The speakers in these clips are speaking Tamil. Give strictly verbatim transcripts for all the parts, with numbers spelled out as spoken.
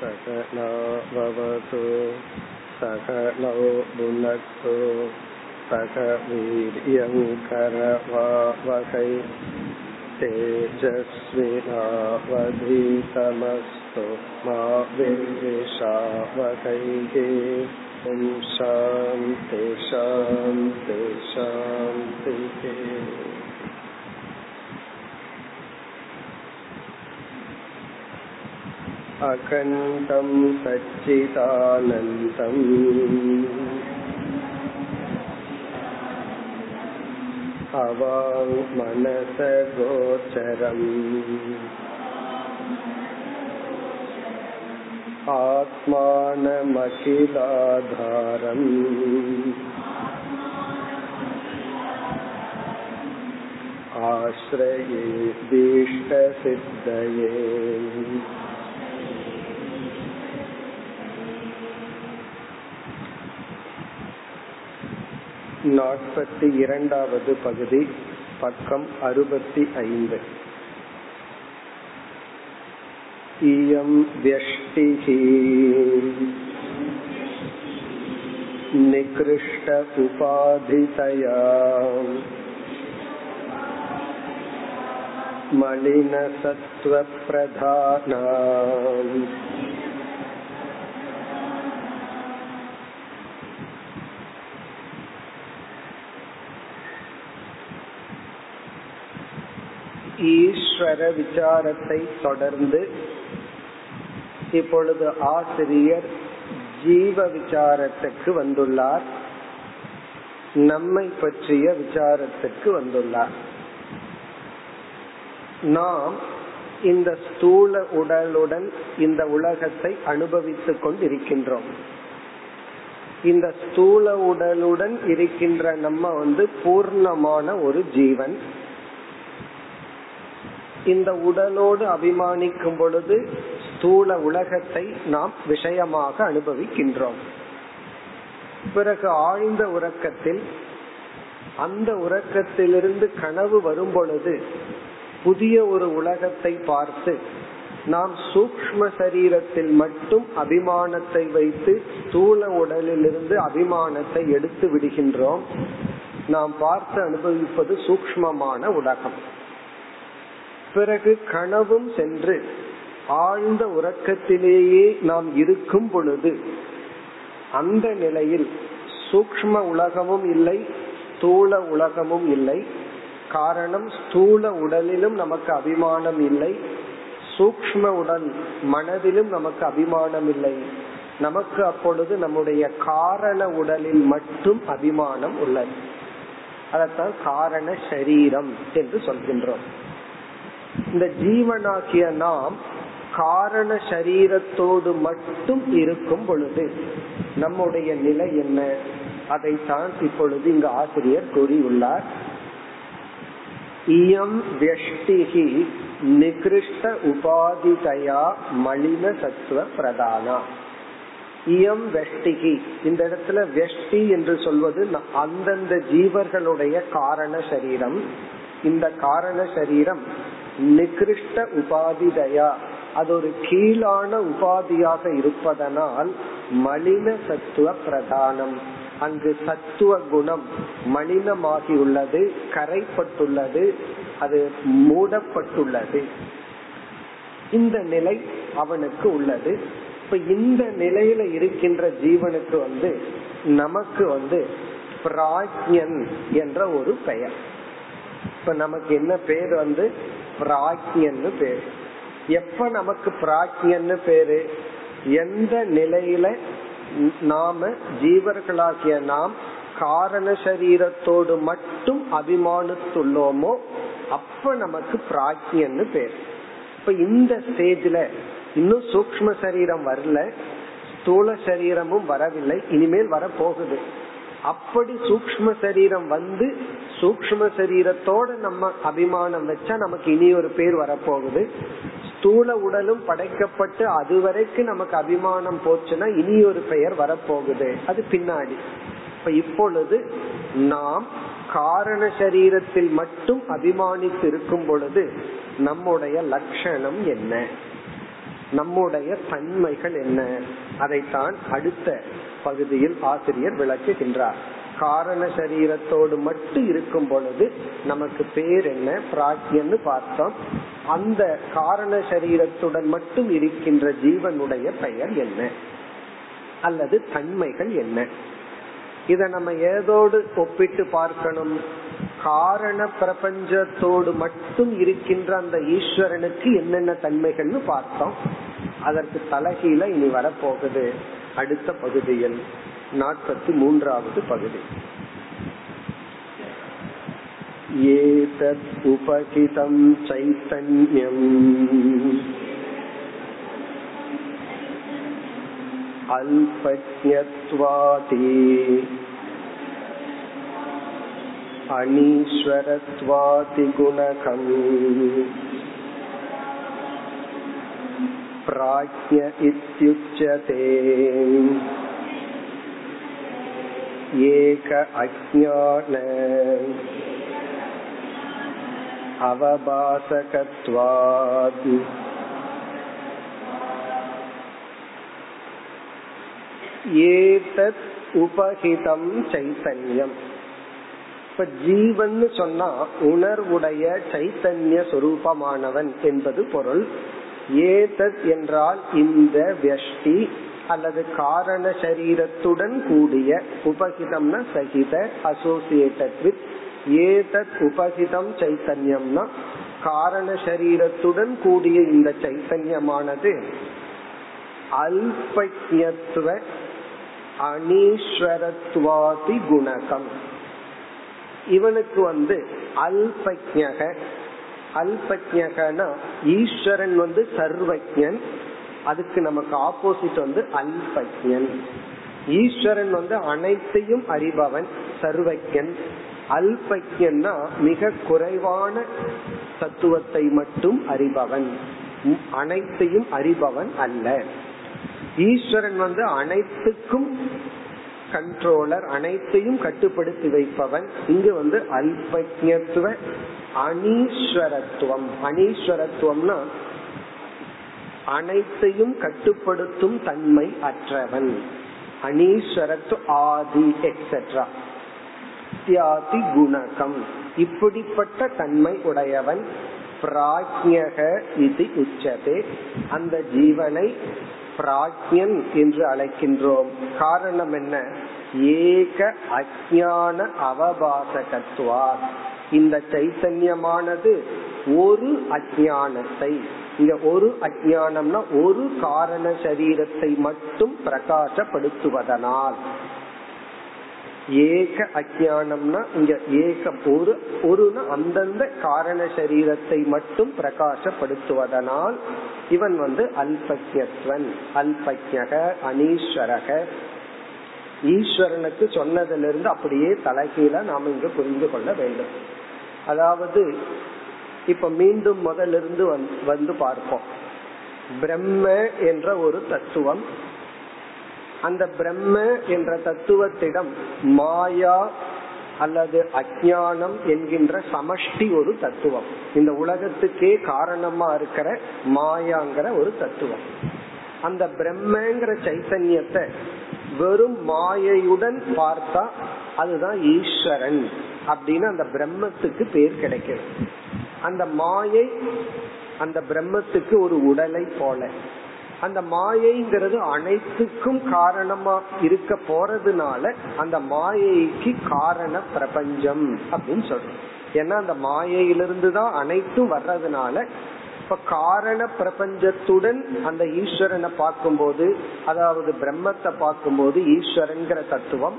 சகனோ பவது சகனோ புனக்து சகவீர்யங்கரவாவகை தேஜஸ்வினாவதீதமஸ்து மா வித்விஷாவகை. ஓம் சாந்தி சாந்தி சாந்தி. அகண்டம் சச்சிதானந்தம் அவாங்மனசகோச்சரம் ஆத்மானமகிலாதாரம் ஆஶ்ரயே தீஷ்டசித்தயே. நாற்பத்தி இரண்டாவது பகுதி, பக்கம் அறுபத்தி ஐந்து. இயம் வ்யஷ்டிஹி நிக்ருஷ்ட உபாதிதயா மலின சத்வ பிரதானாம். ஈஸ்வர விசாரத்தை தொடர்ந்து இப்பொழுது ஆசிரியர் ஜீவ விசாரத்துக்கு வந்துள்ளார், நம்மை பற்றிய விசாரத்துக்கு வந்துள்ளார். நாம் இந்த ஸ்தூல உடலுடன் இந்த உலகத்தை அனுபவித்துக் கொண்டிருக்கின்றோம். இந்த ஸ்தூல உடலுடன் இருக்கின்ற நம்ம வந்து பூர்ணமான ஒரு ஜீவன். இந்த உடலோடு அபிமானிக்கும் பொழுது ஸ்தூல உலகத்தை நாம் விஷயமாக அனுபவிக்கின்றோம். பிறகு ஆழ்ந்த உறக்கத்தில், அந்த உறக்கத்திலிருந்து கனவு வரும் பொழுது புதிய ஒரு உலகத்தை பார்த்து நாம் சூக்ஷ்ம சரீரத்தில் மட்டும் அபிமானத்தை வைத்து ஸ்தூல உடலிலிருந்து அபிமானத்தை எடுத்து விடுகின்றோம். நாம் பார்த்து அனுபவிப்பது சூக்ஷ்மமான உலகம். பிறகு கனவும் சென்று ஆழ்ந்த உறக்கத்திலேயே நாம் இருக்கும் பொழுது அந்த நிலையில் சூக்ஷ்ம உலகமும் இல்லை, ஸ்தூல உலகமும் இல்லை. காரணம், ஸ்தூல உடலிலும் நமக்கு அபிமானம் இல்லை, சூக்ஷ்ம உடல் மனதிலும் நமக்கு அபிமானம் இல்லை. நமக்கு அப்பொழுது நம்முடைய காரண உடலில் மட்டும் அபிமானம் உள்ளது. அதத்தான் காரண சரீரம் என்று சொல்கின்றோம். இந்த ஜீவனாகிய நாம் காரண சரீரத்தோடு மட்டும் இருக்கும் பொழுது நம்முடைய நிலை என்ன, அதைத்தான் இப்பொழுது இங்கு ஆசிரியர் கூறியுள்ளார். இயம் வ்யஷ்டிஹி நிக்ருஷ்ட உபாதிதயா மலின சத்வ பிரதானா. இயம் வ்யஷ்டிஹி, இந்த இடத்துல வ்யஷ்டி என்று சொல்வது அந்தந்த ஜீவர்களுடைய காரண சரீரம். இந்த காரண சரீரம் நிகிருஷ்ட உபாதிதயா, அது ஒரு கீழான உபாதியாக இருப்பதனால் மலின சத்துவ பிரதானம், அங்கு சத்துவ குணம் மலினமாகியுள்ளது, கரைப்பட்டுள்ளது, அது மூடப்பட்டுள்ளது. இந்த நிலை அவனுக்கு உள்ளது. இப்ப இந்த நிலையில இருக்கின்ற ஜீவனுக்கு வந்து நமக்கு வந்து பிராஜ்ஞன் என்ற ஒரு பெயர். இப்ப நமக்கு என்ன பேர் வந்து பிராஜ்ஞன்னு பேரு. எப்ப நமக்கு பிராஜ்ஞன்னு பேரு, எந்த நிலையில நாம ஜீவர்களாகிய நாம் காரண சரீரத்தோடு மட்டும் அபிமானித்துள்ளோமோ அப்ப நமக்கு பிராஜ்ஞன்னு பேரு. இப்ப இந்த ஸ்டேஜ்ல இன்னும் சூக்ஷ்ம சரீரம் வரல, ஸ்தூல சரீரமும் வரவில்லை, இனிமேல் வரப்போகுது. அப்படி சூக்ஷ்ம சரீரம் வந்து சூக்ஷ்ம சரீரத்தோட நம்ம அபிமானம் வச்சா நமக்கு இனி ஒரு பேர் வரப்போகுது. ஸ்தூல உடலும் படைக்கப்பட்டு அதுவரைக்கும் நமக்கு அபிமானம் போச்சுன்னா இனி ஒரு பெயர் வரப்போகுது, அது பின்னாடி. இப்ப இப்பொழுது நாம் காரண சரீரத்தில் மட்டும் அபிமானித்து இருக்கும் பொழுது நம்முடைய லட்சணம் என்ன, நம்முடைய தன்மைகள் என்ன, அதைத்தான் அடுத்த பகுதியில் ஆசிரியர் விளக்குகின்றார். காரண சரீரத்தோடு மட்டும் இருக்கும் பொழுது நமக்கு பேர் என்ன, பிராக்யன்னு பார்த்தோம். அந்த காரண சரீரத்துடன் மட்டும் இருக்கின்ற ஜீவனுடைய பெயர் என்ன அல்லது தன்மைகள் என்ன? இத நம்ம ஏதோடு ஒப்பிட்டு பார்க்கணும். காரண பிரபஞ்சத்தோடு மட்டும் இருக்கின்ற அந்த ஈஸ்வரனுக்கு என்னென்ன தன்மைகள்னு பார்த்தோம். அதற்கு தலைகீழ இனி வரப்போகுது அடுத்த பகுதியில், நாற்பத்தி மூன்றாவது பகுதி. ஏதத் உபகிதம் சைதன்யம் அல்பஜ்ஞத்வாதி அனீஸ்வரத்வாதி குணகம் பிராக்ஞ இத்யுச்யதே ஏக அஜ்ஞான அவபாசகத்வாத். ஏதத் உபஹிதம் சைதன்யம். இப்ப ஜீவன் சொன்னா உணர்வுடைய சைத்தன்ய சொரூபமானவன் என்பது பொருள். ஏதத் என்றால் இந்த வியஷ்டி அல்லது காரண சரீரத்துடன் கூடிய, உபஹிதம்னா சகித அசோசியேட்டட் வித். ஏதத் உபஹிதம் சைத்தன்யம்னா காரண சரீரத்துடன் கூடிய இந்த சைத்தன்யமானது அல்பஜ்ஞத்வ அனீஸ்வரத்வாதி குணகம். இவனுக்கு வந்து அல்பஜ்ஞக, அல்பஜ்ஞகனா ஈஸ்வரன் வந்து சர்வஜன், அதுக்கு நமக்கு ஆப்போசிட் வந்து அல்பஜ்ஞன். ஈஸ்வரன் வந்து அனைத்தையும் அறிபவன் சர்வஜன், அல்பஜ்ஞன்னா மிக குறைவான தத்துவத்தை மட்டும் அறிபவன், அனைத்தையும் அறிபவன் அல்ல. ஈஸ்வரன் வந்து அனைத்துக்கும் கண்ட்ரோலர், அனைத்தையும் கட்டுப்படுத்தி வைப்பவன். இங்கு வந்து அல்பஜ்ஞத்துவ அனீஸ்வரத்துவம். அனீஸ்வரத்துவம்னா அனைத்தையும் கட்டுப்படுத்தும் தன்மை அற்றவன். அனீஸ்வரத்து ஆதி எக்ஸெட்ரா தியாதி குணகம், இப்படிப்பட்ட தன்மை உடையவன். பிராக்ஞக இது உச்சதே, அந்த ஜீவனை பிராக்ஞன் என்று அழைக்கின்றோம். காரணம் என்ன, ஏக அஜ்ஞான அவபாசகத்வாத். இந்த சைத்தன்யமானது ஒரு அஜ்ஞானத்தை, இங்க ஒரு அஜ்ஞானம்னா ஒரு காரண சரீரத்தை மட்டும் பிரகாசப்படுத்துவதனால். ஏக அஜ்ஞானம்னா இங்க ஏக ஒரு ஒருனா அந்தந்த காரண சரீரத்தை மட்டும் பிரகாசப்படுத்துவதனால் இவன் வந்து அல்பஜ்ஞத்வன், அல்பஜ்ஞக அனீஸ்வரக. ஈஸ்வரனுக்கு சொன்னதிலிருந்து அப்படியே தலைகீழ நாம இங்க புரிந்து கொள்ள வேண்டும். அதாவது இப்ப மீண்டும் முதலிருந்து வந்து பார்ப்போம். பிரம்ம என்ற ஒரு தத்துவம், அந்த பிரம்ம என்ற தத்துவத்திடம் மாயா அல்லது அஜ்ஞானம் என்கின்ற சமஷ்டி ஒரு தத்துவம், இந்த உலகத்துக்கே காரணமா இருக்கிற மாயாங்கிற ஒரு தத்துவம். அந்த பிரம்மங்கிற சைத்தன்யத்தை வெறும் மாயையுடன் பார்த்தா அதுதான் ஈஸ்வரன் அப்படின்னு அந்த பிரம்மத்துக்கு பேர் கிடைக்கிறது. அந்த மாயை அந்த பிரம்மத்துக்கு ஒரு உடலை போல, அந்த மாயைங்கிறது அனைத்துக்கும் காரணமா இருக்க போறதுனால அந்த மாயைக்கு காரண பிரபஞ்சம் அப்படின்னு சொல்றோம். ஏன்னா அந்த மாயையிலிருந்து தான் அனைத்தும் வர்றதுனால இப்ப காரண பிரபஞ்சத்துடன் அந்த ஈஸ்வரனை பார்க்கும்போது, அதாவது பிரம்மத்தை பார்க்கும்போது ஈஸ்வரன்கிற தத்துவம்,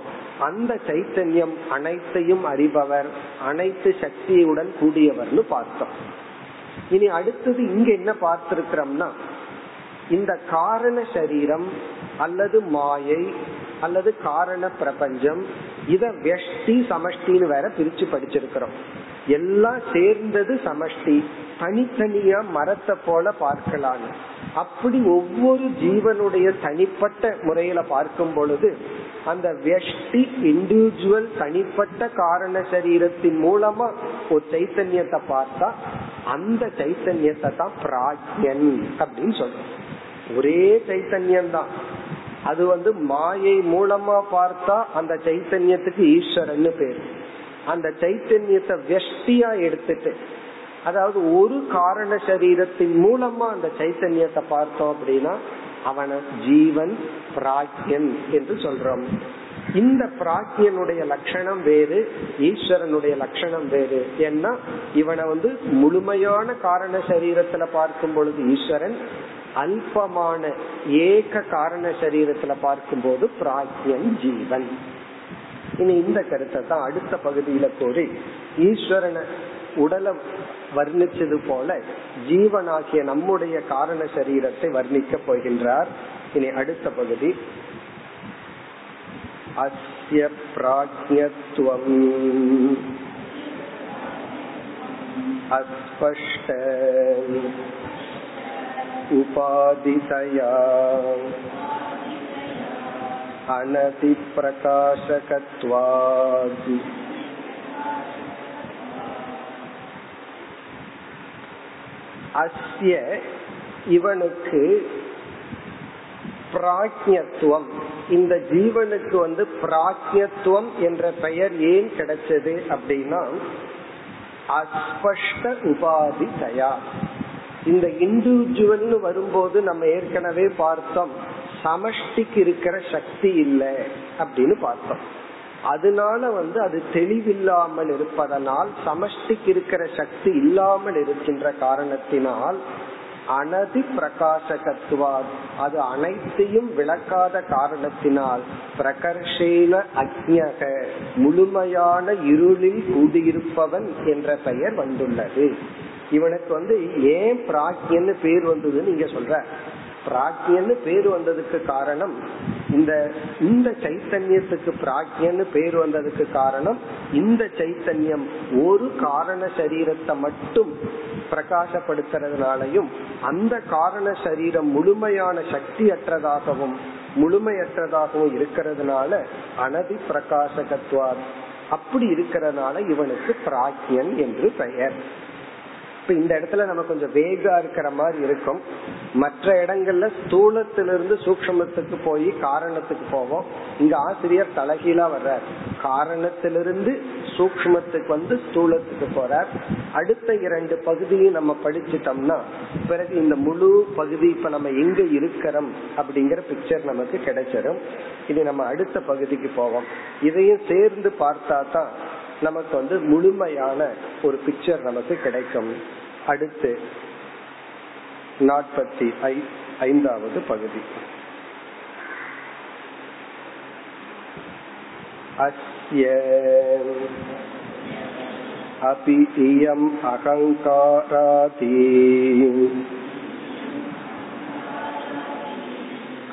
அந்த சைத்தன்யம் அனைத்தையும் அறிபவர், அனைத்து சக்தியுடன் கூடியவர்னு பார்த்தோம். இனி அடுத்தது இங்க என்ன பார்த்திருக்கிறோம்னா, இந்த காரண சரீரம் அல்லது மாயை அல்லது காரண பிரபஞ்சம், இத வெஷ்டி சமஷ்டின்னு வேற பிரிச்சு படிச்சிருக்கிறோம். எல்லாம் சேர்ந்தது சமஷ்டி, தனித்தனியா மரத்தை போல பார்க்கலாம். அப்படி ஒவ்வொரு ஜீவனுடைய தனிப்பட்ட முறையில பார்க்கும் பொழுது அந்த வெஷ்டி இண்டிவிஜுவல் தனிப்பட்ட காரண சரீரத்தின் மூலமா ஒரு சைத்தன்யத்தை பார்த்தா அந்த சைத்தன்யத்தை தான் பிராக்ஞன் அப்படின்னு சொல்றோம். ஒரே சைத்தன்யம் தான். அது வந்து மாயை மூலமா பார்த்தா அந்த சைத்தன்யத்துக்கு ஈஸ்வரன் பேரு. அந்த சைத்தன்யத்தை வெஷ்டியா எடுத்துட்டு, அதாவது ஒரு காரண சரீரத்தின் மூலமா அந்த சைத்தன்யத்தை பார்த்தோம் அப்படின்னா அவனை ஜீவன் பிராக்யன் என்று சொல்றோம். இந்த பிராக்யனுடைய லட்சணம் வேறு, ஈஸ்வரனுடைய லட்சணம் வேறு. ஏன்னா இவனை வந்து முழுமையான காரண சரீரத்துல பார்க்கும் பொழுது ஈஸ்வரன், அல்பமான ஏக காரண சரீரத்துல பார்க்கும் போது பிராக்யன் ஜீவன். இனி இந்த கருத்தை தான் அடுத்த பகுதியில கூறி, ஈஸ்வரனை உடலை வர்ணிச்சது போல ஜீவனாகிய நம்முடைய காரண சரீரத்தை வர்ணிக்க போகின்றார். இனி அடுத்த பகுதி அஸ்ய ப்ராஜ்ஞத்வம் அஸ்பஷ்ட உபாதிதயா அனதி பிரகாசகத்வாத். அஸ்ய இவனுக்கு பிராக்ஞத்துவம், இந்த ஜீவனுக்கு வந்து பிராக்ஞத்துவம் என்ற பெயர் ஏன் கிடைச்சது அப்படின்னா அஸ்பஷ்ட உபாதி தயா. இந்த இண்டிவிஜுவல்னு வரும்போது நம்ம ஏற்கனவே பார்த்தோம் சமஷ்டிக்கு இருக்கிற சக்தி இல்லை அப்படின்னு பார்த்தோம். அதனால வந்து அது தெளிவில்லாமல் இருப்பதனால், சமஷ்டிக்கு இருக்கிற சக்தி இல்லாமல் இருக்கின்ற காரணத்தினால் அனதி பிரகாசகத்துவார், அது அனைத்தையும் விளக்காத காரணத்தினால் பிரகர்ஷேன அக்ஞக முழுமையான இருளில் கூடியிருப்பவன் என்ற பெயர் வந்துள்ளது. இவனுக்கு வந்து ஏன் பிராக்யன்னு பேர் வந்ததுன்னு நீங்க சொல்ற, பிராக்யன்னு பேர் வந்ததுக்கு காரணம் இந்த இந்த சைத்தன்யத்துக்கு பிராக்யன்னு பேர் வந்ததுக்கு காரணம் இந்த சைத்தன்யம் ஒரு காரண சரீரத்தை மட்டும் பிரகாசப்படுத்துறதுனாலையும் அந்த காரண சரீரம் முழுமையான சக்தி அற்றதாகவும் முழுமையற்றதாகவும் இருக்கிறதுனால அனதி பிரகாசகத்வார், அப்படி இருக்கிறதுனால இவனுக்கு பிராக்யன் என்று பெயர். இப்ப இந்த இடத்துல நம்ம கொஞ்சம் வேகா இருக்கிற மாதிரி இருக்கும். மற்ற இடங்கள்ல ஸ்தூலத்திலிருந்து சூக்ஷ்மத்துக்கு போய் காரணத்துக்கு போவோம். இங்க ஆசிரியர் தலைகீழா வர்றார், காரணத்திலிருந்து சூக்ஷ்மத்துக்கு வந்து ஸ்தூலத்துக்கு போறார். அடுத்த இரண்டு பகுதியை நம்ம படிச்சுட்டோம்னா பிறகு இந்த முழு பகுதி இப்ப நம்ம எங்க இருக்கிறோம் அப்படிங்கிற பிக்சர் நமக்கு கிடைச்சிடும். இது நம்ம அடுத்த பகுதிக்கு போவோம். இதையும் சேர்ந்து பார்த்தா தான் நமக்கு வந்து முழுமையான ஒரு பிக்சர் நமக்கு கிடைக்கும். அடுத்து நாற்பத்தி ஐந்தாவது பகுதி அஸ்ய அபி இயம் அகங்காராதி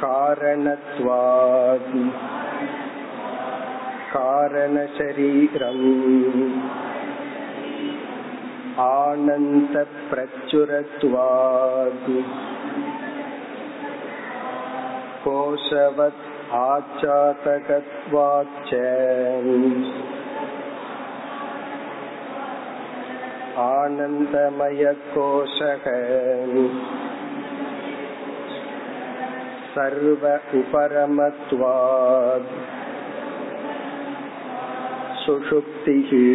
காரணத்வாதி காரண சரீரம் ஆனந்த பிரச்சுரத்வாத் கோஷவத் ஆச்சாதகத்வாச்ச ஆனந்தமய கோஷக சர்வ உபரமத்வாத் சுஷுப்திஹி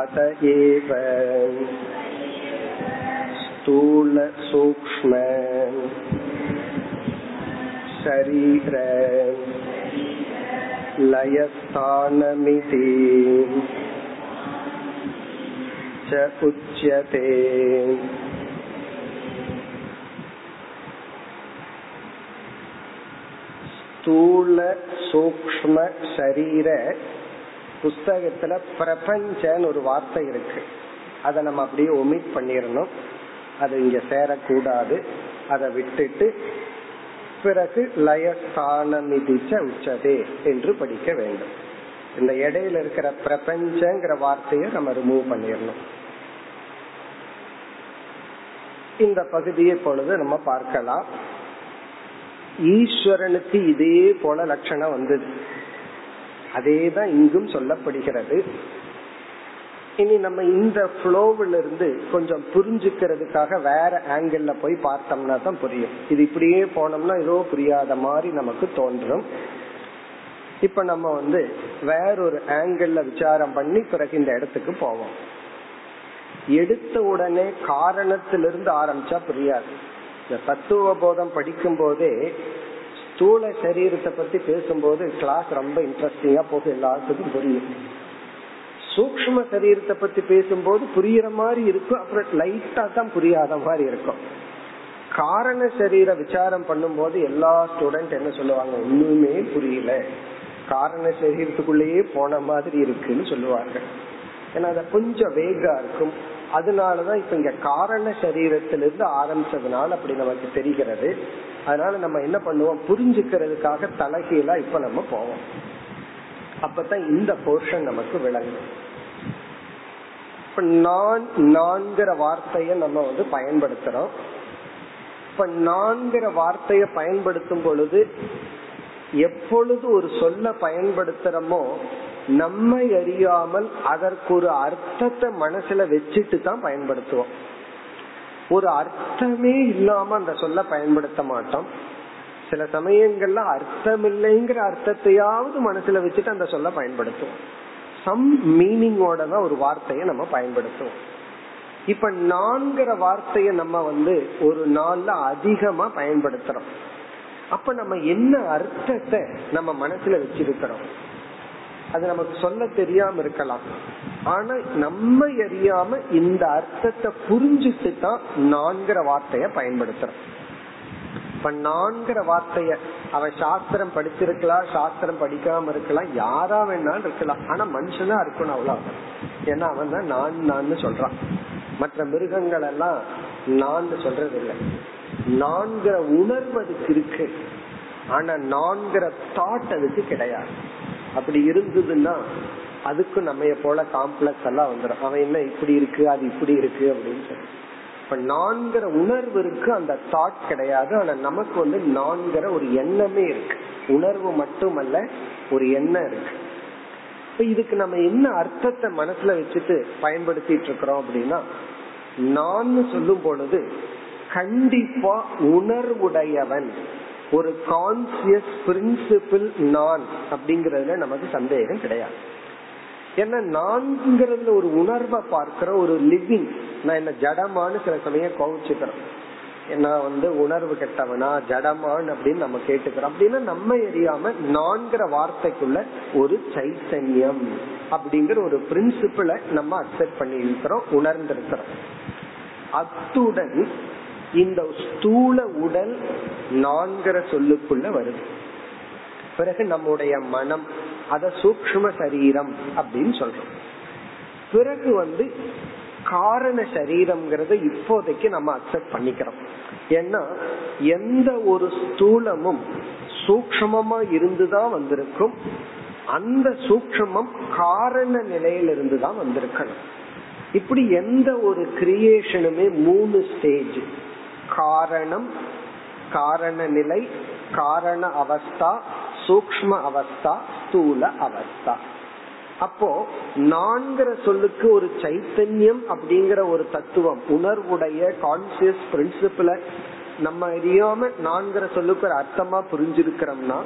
அதஏவ ஸ்தூல சூக்ஷ்ம ஷரீர லயஸ்தானமிதி ச உச்யதே. ஸ்தூல சூக்ஷ்ம சரீர புஸ்தகத்துல பிரபஞ்சன்னு ஒரு வார்த்தை இருக்கு, அதை நம்ம அப்படியே ஒமிட் பண்ணிடணும். அது இங்க சேரக்கூடாது, அதை விட்டுட்டு பிறகு லயஸ்தானமிதிச்ச உச்சதே என்று படிக்க வேண்டும். இந்த இடையில இருக்கிற பிரபஞ்சங்கிற வார்த்தையை நம்ம ரிமூவ் பண்ணிடணும். இந்த பகுதியை பொழுது நம்ம பார்க்கலாம். ஈஸ்வரனுக்கு இதே போல லட்சணம் வந்தது, அதேதான் இங்கும் சொல்லப்படுகிறது. இனி நம்ம இந்த ஃப்ளோவில் இருந்து கொஞ்சம் புரிஞ்சுக்கிறதுக்காக வேற ஆங்கிள் போய் பார்த்தோம்னா தான் புரியும். இது இப்படியே போனோம்னா ஏதோ புரியாத மாதிரி நமக்கு தோன்றும். இப்ப நம்ம வந்து வேறொரு ஆங்கிள் விசாரம் பண்ணி பிறகு இந்த இடத்துக்கு போவோம். எடுத்த உடனே காரணத்திலிருந்து ஆரம்பிச்சா புரியாது. இந்த தத்துவ போதம் படிக்கும் போதே ஸ்தூல சரீரத்தை பத்தி பேசும்போது கிளாஸ் ரொம்ப இன்ட்ரெஸ்டிங்கா போக எல்லாத்துக்கும் புரியும். சூக்ஷ்ம சரீரத்தை பத்தி பேசும்போது புரியுற மாதிரி இருக்கும், அப்புறம் லைட்டா தான் புரியாத மாதிரி இருக்கும். காரண சரீர விசாரம் பண்ணும் போது எல்லா ஸ்டூடெண்ட் என்ன சொல்லுவாங்க, ஒண்ணுமே புரியல, காரண சரீரத்துக்குள்ளேயே போன மாதிரி இருக்குன்னு சொல்லுவாங்க. ஏன்னா அது கொஞ்சம் வேகா இருக்கும். அதனாலதான் இப்ப இங்க காரண சரீரத்திலிருந்து ஆரம்பிச்சதுனால அப்படி நமக்கு தெரிகிறது. அதனால நம்ம என்ன பண்ணுவோம், புரிஞ்சுக்கிறதுக்காக தலைகீழா இப்ப நம்ம போவோம். அப்பதான் இந்த போர்ஷன் நமக்கு விளங்கும். இப்ப நான் நான்கிற வார்த்தைய நம்ம வந்து பயன்படுத்துறோம். இப்ப நான்கிற வார்த்தைய பயன்படுத்தும் பொழுது எப்பொழுது ஒரு சொல்ல பயன்படுத்துறோமோ நம்மை அறியாமல் அதற்கு ஒரு அர்த்தத்தை மனசுல வச்சுட்டு தான் பயன்படுத்துவோம். ஒரு அர்த்தமே இல்லாம அந்த சொல்ல பயன்படுத்த மாட்டோம். சில சமயங்கள்ல அர்த்தம் இல்லைங்கிற அர்த்தத்தையாவது மனசுல வச்சுட்டு அந்த சொல்ல பயன்படுத்துவோம். சம் மீனிங்கோட தான் ஒரு வார்த்தையை நம்ம பயன்படுத்துவோம். இப்ப நான்கிற வார்த்தையை நம்ம வந்து ஒரு நாள்ல அதிகமா பயன்படுத்துறோம். அப்ப நம்ம என்ன அர்த்தத்தை நம்ம மனசுல வச்சிருக்கிறோம், அது நமக்கு சொல்ல தெரியாம இருக்கலாம். ஆனா நம்ம அறியாம இந்த அர்த்தத்தை புரிஞ்சுட்டு தான் நான்கிற வார்த்தைய பயன்படுத்துறோம். இப்ப நான்கிற வார்த்தைய அவன் சாஸ்திரம் படிச்சிருக்கலாம், சாஸ்திரம் படிக்காம இருக்கலாம், யாரா வேணாலும் இருக்கலாம். ஆனா மனுஷனா இருக்கணும், அவ்வளவு. ஏன்னா அவன் தான் நான் நான்னு சொல்றான். மற்ற மிருகங்கள் எல்லாம் நான் சொல்றது இல்லை. நான்கிற உணர்வு அதுக்கு இருக்கு, ஆனா நான்கிற தாட் அதுக்கு கிடையாது. அப்படி இருந்ததுன்னா அதுக்கு நம்ம போல காம்ப்ளெக்ஸ் எல்லாம் வந்துடும். அவன் என்ன இப்படி இருக்கு, அது இப்படி இருக்கு அப்படின்னு சொல்லி. இப்ப நான்கிற உணர்வு இருக்கு, அந்த தாட் கிடையாது. ஆனா நமக்கு வந்து நான்கிற ஒரு எண்ணமே இருக்கு, உணர்வு மட்டுமல்ல ஒரு எண்ணம் இருக்கு. இப்ப இதுக்கு நம்ம என்ன அர்த்தத்தை மனசுல வச்சுட்டு பயன்படுத்திட்டு இருக்கிறோம் அப்படின்னா, நான் சொல்லும் பொழுது கண்டிப்பா உணர்வுடையவன், ஒரு கான்சியஸ் பிரின்சிபிள் நான் அப்படிங்கறதுல நமக்கு சந்தேகம் கிடையாது. ஏன்னா நான்ங்கிறது ஒரு உணர்வை பார்க்கிற ஒரு லிவிங். நான் என்ன ஜடமானு சில சமயம் கோவிச்சுக்கிறோம். நான் வந்து உணர்வு கெட்டவனா ஜடமான் அப்படின்னு நம்ம கேட்டுக்கிறோம். அப்படின்னா நம்ம எரியாம நான்கிற வார்த்தைக்குள்ள ஒரு சைத்தன்யம் அப்படிங்கிற ஒரு பிரின்சிபிளை நம்ம அக்செப்ட் பண்ணி இருக்கிறோம், உணர்ந்திருக்கிறோம். அத்துடன் இந்த ஸ்தூல உடல் நான்கிற சொல்லுக்குள்ள வருது. பிறகு நம்முடைய மனம், அத சூக்ஷ்ம சரீரம் அப்படின்னு சொல்றோம். பிறகு வந்து காரண சரீரம்ங்கிறத இப்போதைக்கு நம்ம அக்செப்ட் பண்ணிக்கிறோம். ஏன்னா எந்த ஒரு ஸ்தூலமும் சூக்ஷ்மமா இருந்துதான் வந்திருக்கும். அந்த சூக்ஷ்மம் காரண நிலையிலிருந்து தான் வந்திருக்கணும். இப்படி எந்த ஒரு கிரியேஷனுமே மூணு ஸ்டேஜ், காரணம், காரண நிலை, காரண அவஸ்தா, சூக்ஷ்ம அவஸ்தா, ஸ்தூல அவஸ்தா. அப்போ நான்கிற சொல்லுக்கு ஒரு சைத்தன்யம் அப்படிங்கிற ஒரு தத்துவம், உணர்வுடைய கான்சியஸ் பிரின்சிபிள நம்ம அறியாம நான்கிற சொல்லுக்கு ஒரு அர்த்தமா புரிஞ்சிருக்கிறோம்னா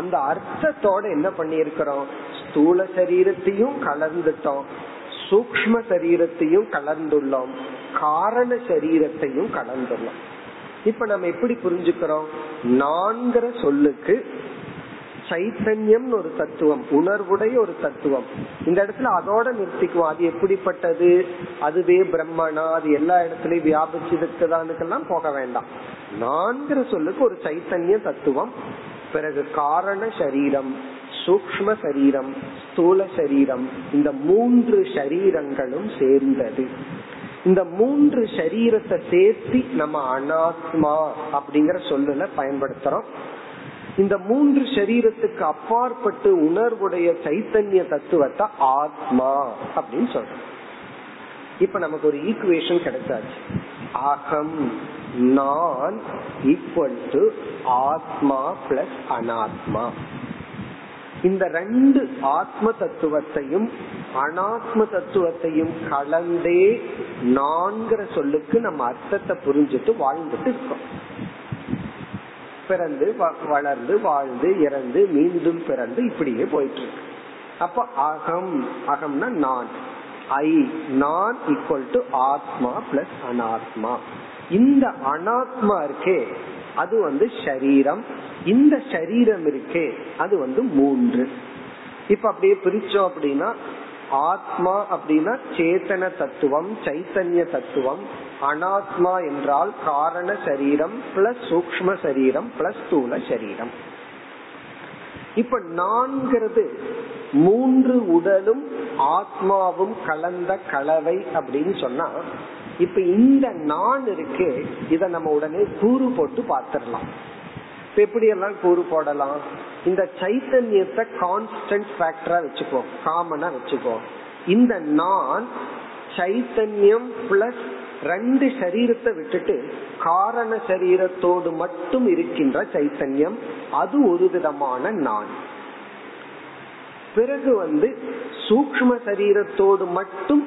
அந்த அர்த்தத்தோட என்ன பண்ணிருக்கிறோம், ஸ்தூல சரீரத்தையும் கலந்துட்டோம், சூக்ஷ்ம சரீரத்தையும் கலந்துள்ளோம், காரண சரீரத்தையும் கலந்துள்ளோம். இப்ப நம்ம எப்படி புரிஞ்சுக்கிறோம், நான்கிற சொல்லுக்கு சைத்தன்யம் ஒரு தத்துவம், உணர்வுடைய ஒரு தத்துவம். இந்த இடத்துல அதோட நிறுத்திக்குவோம். அது எப்படிப்பட்டது, அதுவே பிரம்மனா, அது எல்லா இடத்துலயும் வியாபிச்சிருக்குதானுக்கெல்லாம் போக வேண்டாம். நான்கிற சொல்லுக்கு ஒரு சைத்தன்ய தத்துவம், பிறகு காரண சரீரம், சூக்ஷ்ம சரீரம், ஸ்தூல சரீரம், இந்த மூன்று சரீரங்களும் சேர்ந்தது. இந்த மூன்று சரீரத்தை சேர்த்து நம்ம அனாத்மா அப்படிங்கிற சொல்லுல பயன்படுத்துறோம். இந்த மூன்று சரீரத்துக்கு அப்பாற்பட்டு உணர்வுடைய சைத்தன்ய தத்துவத்தை ஆத்மா அப்படின்னு சொல்றோம். இப்ப நமக்கு ஒரு ஈக்குவேஷன் கிடைச்சாச்சு, அகம் நான் ஈக்குவல் டு ஆத்மா பிளஸ் அனாத்மா. இந்த ரெண்டு ஆத்ம தத்துவத்தையும் அனாத்ம தத்துவத்தையும் கலந்தே நான்கிற சொல்லுக்கு நம்ம அர்த்தத்தை புரிஞ்சுட்டு வாழ்ந்துட்டு இருக்கோம். பிறந்து வளர்ந்து வாழ்ந்து இறந்து மீண்டும் பிறந்து இப்படியே போயிட்டு இருக்கு. அப்ப அகம், அகம்னா நான், ஐ, நான் ஈக்குவல் டு ஆத்மா பிளஸ் அனாத்மா. இந்த அனாத்மா இருக்கே அது வந்து சரீரம், இந்த சரீரம் இருக்கே அது வந்து மூன்று. இப்ப அப்படியே பிரிச்சோம் அப்படின்னா ஆத்மா அப்படின்னா சேத்தன தத்துவம், சைத்தன்ய தத்துவம். அனாத்மா என்றால் காரண சரீரம் பிளஸ் சூக்ஷ்ம சரீரம் பிளஸ் ஸ்தூல சரீரம். இப்ப நான்கிறது மூன்று உடலும் ஆத்மாவும் கலந்த கலவை அப்படின்னு சொன்னா, இப்ப இந்த நான் இருக்கே இத நம்ம உடனே கூறு போட்டு பாத்துடலாம். எப்படி எல்லாம் கூறு போடலாம்? இந்த சைத்தன்யத்தை கான்ஸ்டன்ட் ஃபேக்டரா வச்சுக்கோ, காமனா வச்சுக்கோ. இந்த நான் சைத்தன்யம் பிளஸ் ரெண்டு சரீரத்தை விட்டுட்டு காரண சரீரத்தோடு மட்டும் இருக்கின்ற சைத்தன்யம், அது ஒரு விதமான நான். பிறகு வந்து சூக்ஷ்ம சரீரத்தோடு மட்டும்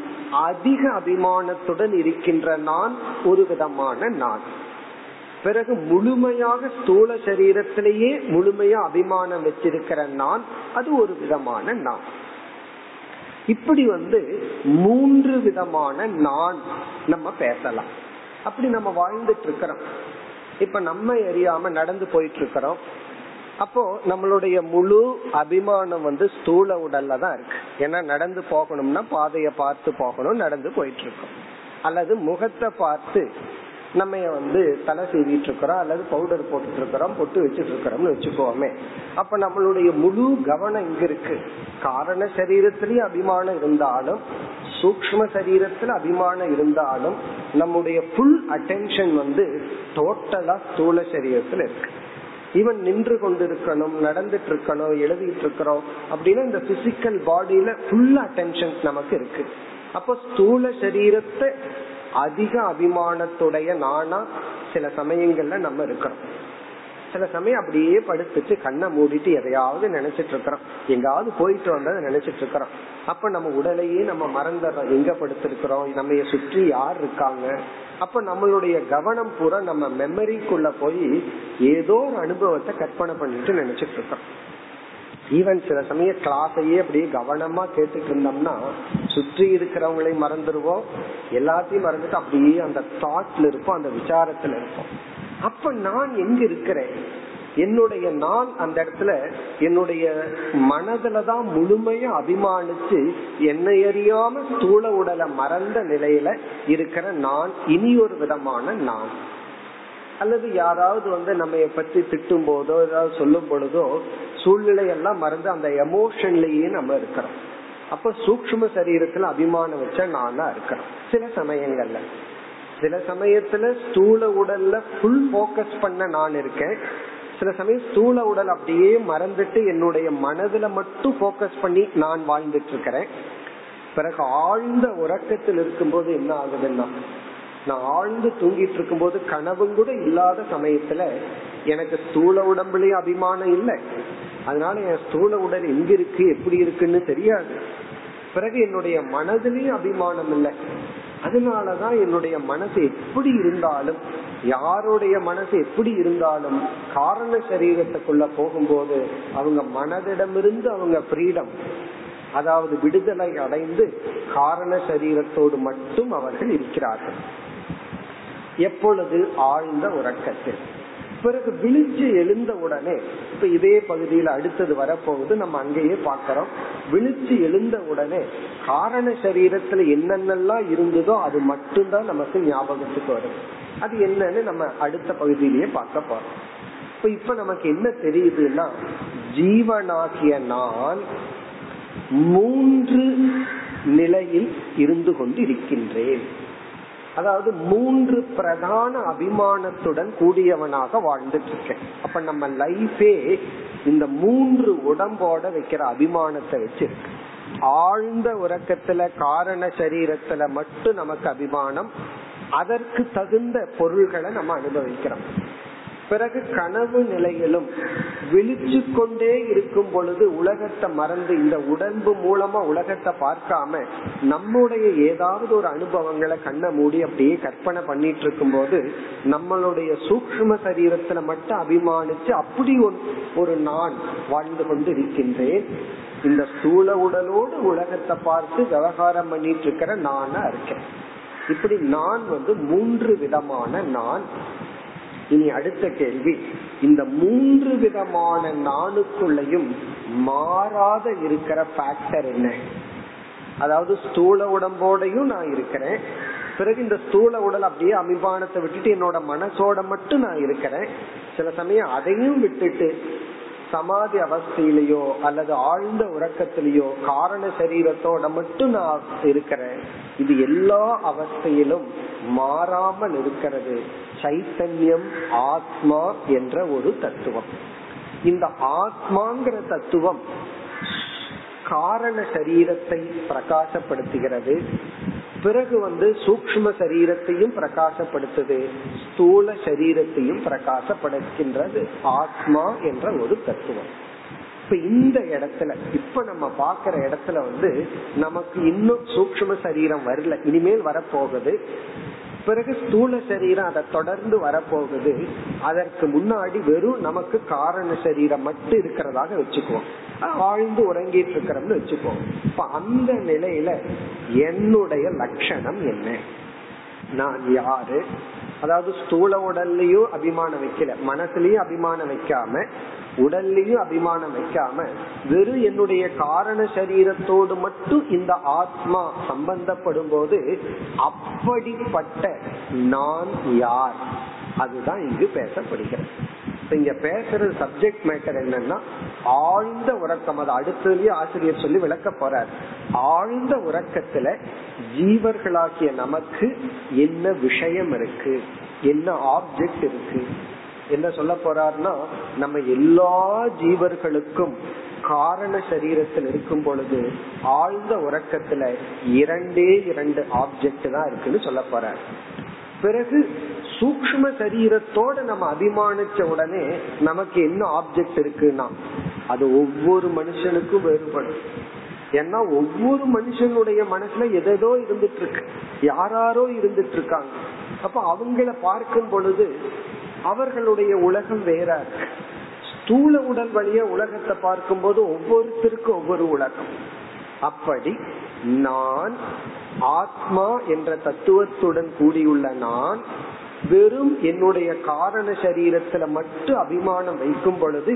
அதிக அபிமானத்துடன் இருக்கின்ற நான் ஒரு விதமான நான். பிறகு முழுமையாக ஸ்தூல சரீரத்திலேயே முழுமையா அபிமானம் வச்சிருக்கிற நான், அது ஒரு விதமான நான். இப்படி வந்து மூன்று விதமான நான் நம்ம பேசலாம். அப்படி நம்ம வாழ்ந்துட்டு இருக்கிறோம். இப்ப நம்ம அறியாம நடந்து போயிட்டு இருக்கிறோம். அப்போ நம்மளுடைய முழு அபிமானம் வந்து ஸ்தூல உடல்ல தான் இருக்கு. ஏன்னா நடந்து போகணும்னா பாதைய பார்த்து போகணும், நடந்து போயிட்டு இருக்கோம். அல்லது முகத்தை பார்த்து நம்ம வந்து தலை சீவிட்டு இருக்கிறோம், அல்லது பவுடர் போட்டுட்டு இருக்கிறோம், பொட்டு வச்சுட்டு இருக்கிறோம்னு வச்சுக்கோமே. அப்ப நம்மளுடைய முழு கவனம் இங்க இருக்கு. காரண சரீரத்திலயும் அபிமானம் இருந்தாலும் சூக்ஷ்ம சரீரத்துல அபிமானம் இருந்தாலும் நம்முடைய புல் அட்டென்ஷன் வந்து டோட்டலா ஸ்தூல சரீரத்துல இருக்கு. இவன் நின்று கொண்டிருக்கணும், நடந்துட்டு இருக்கணும், எழுதிட்டு இருக்கிறோம் அப்படின்னா இந்த பிசிக்கல் பாடியில ஃபுல் அட்டென்ஷன் நமக்கு இருக்கு. அப்போ ஸ்தூல சரீரத்தை அதிக அபிமானத்துடைய நானா சில சமயங்கள்ல நம்ம இருக்கிறோம். சில சமயம் அப்படியே படுத்துட்டு கண்ணை மூடிட்டு எதையாவது நினைச்சிட்டு இருக்கிறோம், எங்காவது போயிட்டு வந்ததை நினைச்சிட்டு இருக்கிறோம். அப்ப நம்ம உடலையே நம்ம மறந்துடுறோம், எங்க படுத்திருக்கிறோம், நம்ம சுற்றி யார் இருக்காங்க. அப்ப நம்மளுடைய கவனம் பூரா நம்ம மெமரிக்குள்ள போய் ஏதோ ஒரு அனுபவத்தை கற்பனை பண்ணிட்டு நினைச்சிட்டு இருக்கோம். ஈவன் சில சமயம் கிளாஸையே அப்படியே கவனமா கேட்டுட்டு இருந்தோம்னா சுற்றி இருக்கிறவங்களையும் மறந்துடுவோம், எல்லாத்தையும் மறந்துட்டு அப்படியே அந்த தாட்ல இருப்போம், அந்த விசாரத்துல இருப்போம். அப்ப நான் எங்க இருக்கிறேன், என்னுடைய நான் அந்த இடத்துல என்னுடைய மனதுலதான் முழுமையா அபிமானிச்சு என்னை அறியாம ஸ்தூல உடலை மறந்த நிலையில இருக்கிற நான் இனி ஒரு விதமான நான். அல்லது யாராவது வந்து நம்ம பத்தி திட்டும் போதோ ஏதாவது சொல்லும் பொழுதோ சூழ்நிலையெல்லாம் மறந்து அந்த எமோஷன்லயே நம்ம இருக்கிறோம். அப்ப சூக்ஷ்ம சரீரத்துல அபிமானம் வச்ச நானா இருக்கிறோம். சில சமயங்கள்ல சில சமயத்துல ஸ்தூல உடல்ல ஃபுல் ஃபோக்கஸ் பண்ண நான் இருக்கேன். சில சமயம் ஸ்தூல உடல் அப்படியே மறந்துட்டு என்னுடைய மனதுல மட்டும் ஃபோக்கஸ் பண்ணி நான் வாழ்ந்துட்டு இருக்கிறேன். பிறகு ஆழ்ந்த உறக்கத்தில் இருக்கும்போது என்ன ஆகுதுன்னா, நான் ஆழ்ந்து தூங்கிட்டு இருக்கும் போது கனவும் கூட இல்லாத சமயத்துல எனக்கு ஸ்தூல உடம்புலயே அபிமானம் இல்லை, அதனால என் ஸ்தூல உடல் எங்க இருக்கு எப்படி இருக்குன்னு தெரியாது. பிறகு என்னுடைய மனதுலயும் அபிமானம் இல்லை, அதனாலதான் என்னுடைய மனசு எப்படி இருந்தாலும் யாருடைய மனசு எப்படி இருந்தாலும் காரண சரீரத்துக்குள்ள போகும்போது அவங்க மனதிடமிருந்து அவங்க ஃப்ரீடம், அதாவது விடுதலை அடைந்து காரண சரீரத்தோடு மட்டும் அவர்கள் இருக்கிறார்கள். எப்பொழுது? ஆழ்ந்த உறக்கத்தில். பிறகு விழிச்சு எழுந்த உடனே, இப்ப இதே பகுதியில அடுத்தது வரப்போகுது, நம்ம அங்கேயே பார்க்கிறோம். விழிச்சு எழுந்த உடனே காரண சரீரத்துல என்னென்னலாம் இருந்ததோ அது மட்டும்தான் நமக்கு ஞாபகத்துக்கு வரும். அது என்னன்னு நம்ம அடுத்த பகுதியிலேயே பார்க்க போறோம். இப்ப இப்ப நமக்கு என்ன தெரியுதுன்னா, ஜீவனாகிய நான் மூன்று நிலையில் இருந்து கொண்டு இருக்கின்றேன். அதாவது மூன்று பிரதான அபிமானத்துடன் கூடியவனாக வாழ்ந்துட்டு இருக்கேன். அப்ப நம்ம லைஃபே இந்த மூன்று உடம்போட வைக்கிற அபிமானத்தை வச்சு, ஆழ்ந்த உறக்கத்துல காரண சரீரத்துல மட்டும் நமக்கு அபிமானம், அதற்கு தகுந்த பொருள்களை நம்ம அனுபவிக்கிறோம். பிறகு கனவு நிலையிலும் விழிச்சு கொண்டே இருக்கும் பொழுது உலகத்தை மறந்து இந்த உடம்பு மூலமா உலகத்தை பார்க்காம நம்முடைய ஏதாவது ஒரு அனுபவங்களை கண்ண மூடி அப்படியே கற்பனை பண்ணிட்டு இருக்கும் போது நம்மளுடைய சூக்ஷ்ம சரீரத்துல மட்டும் அபிமானிச்சு அப்படி ஒரு நான் வாழ்ந்து கொண்டு இருக்கின்றேன். இந்த ஸ்தூல உடலோடு உலகத்தை பார்த்து விவகாரம் பண்ணிட்டு இருக்கிற நானா இருக்கேன். இப்படி நான் வந்து மூன்று விதமான நான். இனி அடுத்த கேள்வி, இந்த மூன்று விதமான நானுக்குள்ளையும் மாறாத இருக்கிற ஃபேக்டர் என்ன? அதாவது ஸ்தூல உடம்போடையும் நான் இருக்கிறேன், பிறகு இந்த ஸ்தூல உடல் அப்படியே அபிமானத்தை விட்டுட்டு என்னோட மனசோட மட்டும் நான் இருக்கிறேன். சில சமயம் அதையும் விட்டுட்டு சமாதி அவஸ்தையிலயோ அல்லது ஆழ்ந்த உறக்கத்திலேயோ காரண சரீரத்தோட மட்டும் நான் இருக்கிறேன். இது எல்லா அவஸ்தையிலும் மாறாமல் இருக்கிறது சைத்தன்யம், ஆத்மா என்ற ஒரு தத்துவம். இந்த ஆத்மாங்கிற தத்துவம் காரண சரீரத்தை பிரகாசப்படுத்துகிறது, பிறகு வந்து சூக்ஷ்ம சரீரத்தையும் பிரகாசப்படுத்துது, ஸ்தூல சரீரத்தையும் பிரகாசப்படுத்துகின்றது ஆத்மா என்ற ஒரு தத்துவம். இப்ப இந்த இடத்துல இப்ப நம்ம பாக்குற இடத்துல வந்து நமக்கு இன்னும் சூக்ஷ்ம சரீரம் வரல, இனிமேல் வரப்போகுது, பிறகு ஸ்தூல சரீரம் அதை தொடர்ந்து வரப்போகுது. அதற்கு முன்னாடி வெறும் நமக்கு காரண சரீரம் மட்டும் இருக்கிறதாக வச்சுக்குவோம், ஆழ்ந்து உறங்கிட்டு இருக்கிறோம்னு வச்சுக்குவோம். இப்ப அந்த நிலையில என்னுடைய லட்சணம் என்ன, நான் யாரு? அதாவது ஸ்தூல உடல்லயும் அபிமானம் வைக்கல, மனசுலயும் அபிமானம் வைக்காம உடல்லயும் அபிமானம் வைக்காம வெறும் என்னுடைய காரண சரீரத்தோடு மட்டும் இந்த ஆத்மா சம்பந்தப்படும் போது அப்படிப்பட்ட நான் யார், அதுதான் இங்கு பேசப்படுகிறது. இங்க பேசுற சப்ஜெக்ட் மேட்டர் என்னன்னா ஆழ்ந்த உறக்கம். அது அடுத்ததுலயே ஆசிரியர் சொல்லி விளக்க போறார். ஆழ்ந்த உறக்கத்துல ஜீவர்களாகிய நமக்கு என்ன விஷயம் இருக்கு, என்ன ஆப்ஜெக்ட் இருக்கு, என்ன சொல்ல போறார்னா நம்ம எல்லா ஜீவர்களுக்கும் காரண சரீரத்தில் இருக்கும் பொழுது ஆழ்ந்த உறக்கத்துல இரண்டே இரண்டு ஆப்ஜெக்ட் தான் இருக்குன்னு சொல்ல போறார். பிறகு சூக்ஷ்ம சரீரத்தோட நம்ம அபிமானிச்ச உடனே நமக்கு என்ன ஆப்ஜெக்ட் இருக்குன்னா அது ஒவ்வொரு மனுஷனுக்கும் வேறுபடும். ஏன்னா ஒவ்வொரு மனுஷனுடைய மனசுல எதோ இருந்துட்டு இருக்கு, யாராரோ இருந்துட்டு இருக்காங்க. அப்ப அவங்கள பார்க்கும் பொழுது அவர்களுடைய உலகம் வேற இருக்கு. ஸ்தூல உடல் வழிய உலகத்தை பார்க்கும் போது ஒவ்வொருத்தருக்கும் ஒவ்வொரு உலகம். அப்படி நான் ஆத்மா என்ற தத்துவத்துடன் கூடியுள்ள நான் வெறும் என்னுடைய காரண சரீரத்துல மட்டும் அபிமானம் வைக்கும் பொழுது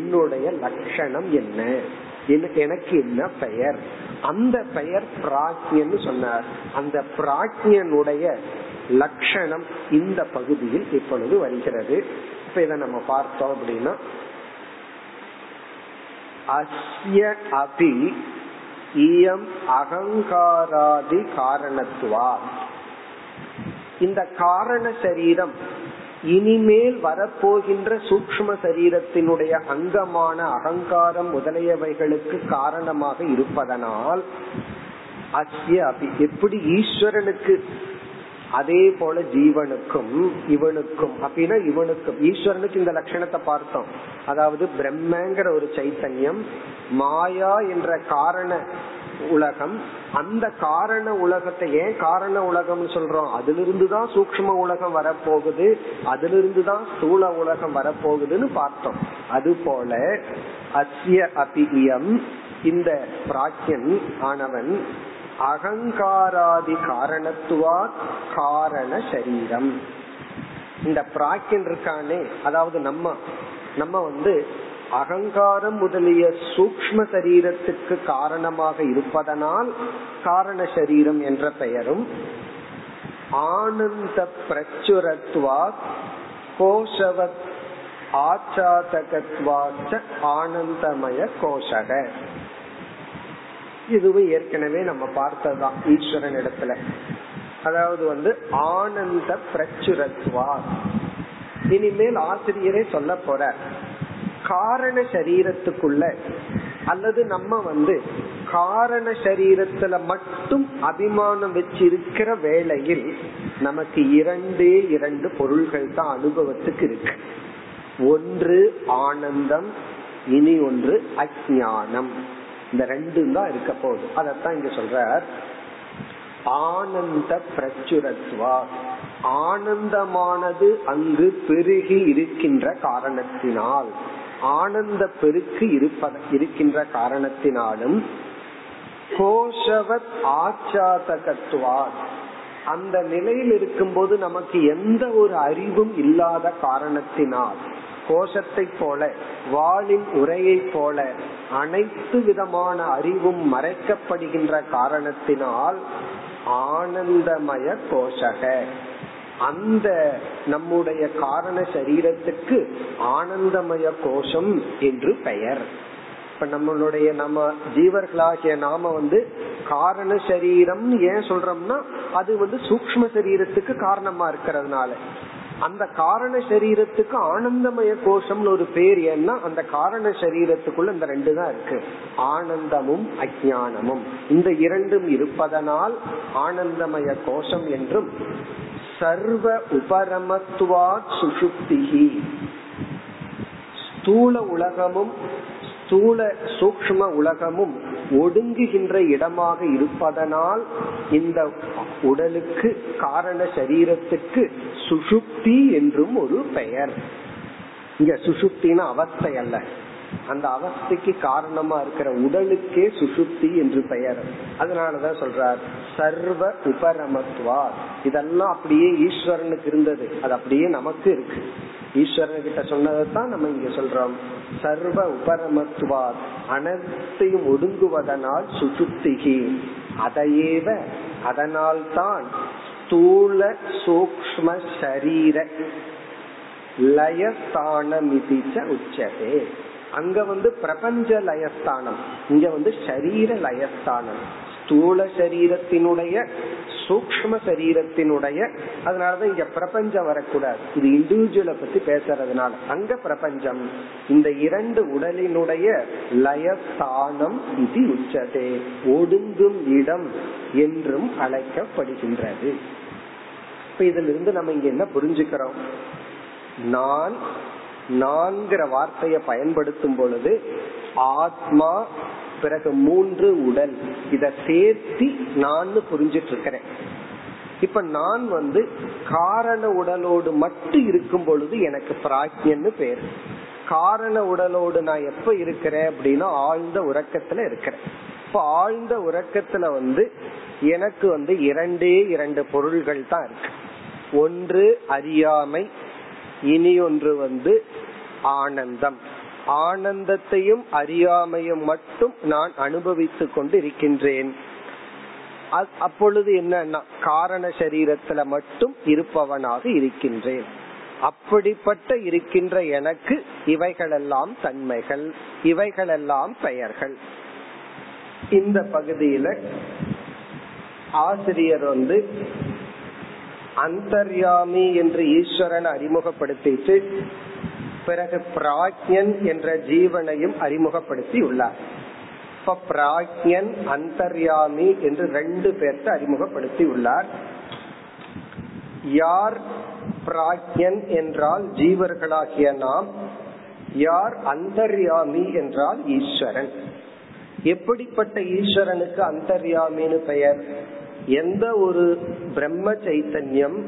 என்னுடைய லட்சணம் என்ன, எனக்கு என்ன பெயர்? அந்த பெயர் பிராக்ஞன்னு சொன்னார். அந்த பிராக்ஞனுடைய லட்சணம் இந்த பகுதியில் இப்பொழுது வருகிறது. இப்ப இத நம்ம பார்த்தோம் அப்படின்னா அஸ்ய அபி இயம் அகங்காராதி காரணத்துவா, இந்த காரண சரீரம் இனிமேல் வரப்போகின்ற சூக்ஷ்ம சரீரத்தினுடைய அங்கமான அகங்காரம் முதலியவைகளுக்கு காரணமாக இருப்பதனால் அஸ்ய அபி, எப்படி ஈஸ்வரனுக்கு அதே போல ஜீவனுக்கும் இவனுக்கும் அப்படின்னா இவனுக்கும் ஈஸ்வரனுக்கு இந்த லட்சணத்தை பார்த்தோம். அதாவது பிரம்மங்கிற ஒரு சைத்தன்யம், மாயா என்ற காரண உலகம், அந்த காரண உலகத்தை ஏன் காரண உலகம்னு சொல்றோம், அதிலிருந்துதான் சூக்ஷ்ம உலகம் வரப்போகுது, அதிலிருந்துதான் ஸ்தூல உலகம் வரப்போகுதுன்னு பார்த்தோம். அது போல அஸ்ய அபியம் இந்த பிராக்யன் ஆனவன் அகங்காராதி காரணத்துவா காரண சரீரம், இந்த பிராக்யன் இருக்கானே, அதாவது நம்ம நம்ம வந்து அகங்காரம் முதலிய சூக்ஷ்ம சரீரத்துக்கு காரணமாக இருப்பதனால் காரண சரீரம் என்ற பெயரும், ஆனந்த பிரச்சுரத்வா கோஷவத் ஆச்சாதகத்வாச்ச ஆனந்தமய கோஷக, இதுவும் ஏற்கனவே நம்ம பார்த்ததுதான் ஈஸ்வரன் இடத்துல. அதாவது வந்து ஆனந்த பிரச்சுரத்வா, இனிமேல் ஆசிரியரே சொல்ல போற காரண சரீரத்துக்குள்ள அல்லது நம்ம வந்து காரண சரீரத்துல மட்டும் அபிமானம் வச்சிருக்கிற வேளையில் நமக்கு இரண்டே இரண்டு பொருள்கள் தான் அனுபவத்துக்கு இருக்கு. ஒன்று ஆனந்தம், இனி ஒன்று அஞ்ஞானம். இந்த ரெண்டும் தான் இருக்க போகுது. அதத்தான் இங்க சொல்ற ஆனந்த பிரச்சுரத்வா, ஆனந்தமானது அங்கு பெருகி இருக்கின்ற காரணத்தினால், ஆனந்த பெருக்கு இருப்பத இருக்கின்ற காரணத்தினாலும் கோஷவத் ஆச்சாதகத்வா, அந்த நிலையில் இருக்கும் போது நமக்கு எந்த ஒரு அறிவும் இல்லாத காரணத்தினால், கோஷத்தை போல வாளின் உரையை போல அனைத்து விதமான அறிவும் மறைக்கப்படுகின்ற காரணத்தினால் ஆனந்தமய கோஷக, அந்த நம்முடைய காரண சரீரத்துக்கு ஆனந்தமய கோஷம் என்று பெயர். இப்ப நம்மளுடைய நம்ம ஜீவர்களாகிய நாம வந்து காரண சரீரம் ஏன் சொல்றோம்னா, அது வந்து சூக்ஷ்ம சரீரத்துக்கு காரணமா இருக்கிறதுனால. அந்த காரண சரீரத்துக்கு ஆனந்தமய கோஷம்னு ஒரு பேர். ஏன்னா அந்த காரண சரீரத்துக்குள்ள இந்த ரெண்டு தான் இருக்கு, ஆனந்தமும் அஜ்ஞானமும். இந்த இரண்டும் இருப்பதனால் ஆனந்தமய கோஷம் என்றும், சர்வ உபரமத்துவா சுசுப்திஹி, ஸ்தூல உலகமும் ஸ்தூல சூக்ஷ்ம உலகமும் ஒடுங்குகின்ற இடமாக இருப்பதனால் இந்த உடலுக்கு காரண சரீரத்துக்கு சுசுப்தி என்றும் ஒரு பெயர். இங்க சுசுப்தினா அவஸ்தை அல்ல, அந்த அவஸ்தைக்கு காரணமா இருக்கிற உடலுக்கே சுசுப்தி என்று பெயர். அதனாலதான் சொல்றார் சர்வ உபரமத்வா. இதெல்லாம் அப்படியே ஈஸ்வரனுக்கு இருந்தது, அது அப்படியே நமக்கு இருக்கு. ஈஸ்வரன் கிட்ட சொன்னதான் நம்ம இங்க சொல்றோம். சர்வ உபரமத்துவா, அனைத்தையும் ஒடுங்குவதனால் சுசுப்திகி, அதையேவ அதனால் தான் ஸ்தூல சூக்ஷ்ம சரீர லயஸ்தானம் இதிச்ச உச்சதே. அங்க வந்து பிரபஞ்ச லயஸ்தானம், இங்க வந்து சரீர லயஸ்தானம். ஸ்தூல சரீரத்தினுடைய சூக்ஷ்ம சரீரத்தினுடைய, அதனாலதான் இங்க பிரபஞ்சம் வரக்கூடாது. இது இண்டிவிஜுவலை பத்தி பேசறதுனால அங்க பிரபஞ்சம். இந்த இரண்டு உடலினுடைய லயஸ்தானம் இது உச்சதே, ஒடுங்கும் இடம் என்றும் அழைக்கப்படுகின்றது. இப்ப இதுல இருந்து நம்ம இங்க என்ன புரிஞ்சுக்கிறோம்? நான் நான்கிற வார்த்தையை பயன்படுத்தும் பொழுது ஆத்மா, பிறகு மூன்று உடல், இத சேர்த்தி நான் புரிஞ்சிட்டு இருக்கிறேன். இப்ப நான் வந்து காரண உடலோடு மட்டும் இருக்கும் பொழுது எனக்கு பிராக்ஞன்னு பேர். காரண உடலோடு நான் எப்ப இருக்கிறேன் அப்படின்னா ஆழ்ந்த உறக்கத்துல இருக்கிறேன். இப்ப ஆழ்ந்த உறக்கத்துல வந்து எனக்கு வந்து இரண்டே இரண்டு பொருள்கள் தான் இருக்கு. ஒன்று அறியாமை, இனி ஒன்று வந்து ஆனந்தம். ஆனந்தத்தையும் அறியாமையும் மட்டும் நான் அனுபவித்து கொண்டு இருக்கின்றேன். அப்பொழுது என்னன்னா காரண சரீரத்துல மட்டும் இருப்பவனாக இருக்கின்றேன். அப்படிப்பட்ட இருக்கின்ற எனக்கு இவைகளெல்லாம் தன்மைகள், இவைகளெல்லாம் பெயர்கள். இந்த பகுதியில ஆசிரியர் வந்து அந்தர்யாமி என்று ஈஸ்வரனை அறிமுகப்படுத்திட்டு பிறகு பிராக்ஞன் என்ற ஜீவனையும் அறிமுகப்படுத்தி உள்ளார். இப்ப பிராக்ஞன், அந்தர்யாமி என்று ரெண்டு பேர்த்த அறிமுகப்படுத்தி உள்ளார். யார் பிராக்ஞன் என்றால் ஜீவர்களாகிய நாம், யார் அந்தர்யாமி என்றால் ஈஸ்வரன். எப்படிப்பட்ட ஈஸ்வரனுக்கு அந்தர்யாமின்னு பெயர்? எந்த ஒரு பிரம்ம சைத்தன்யம்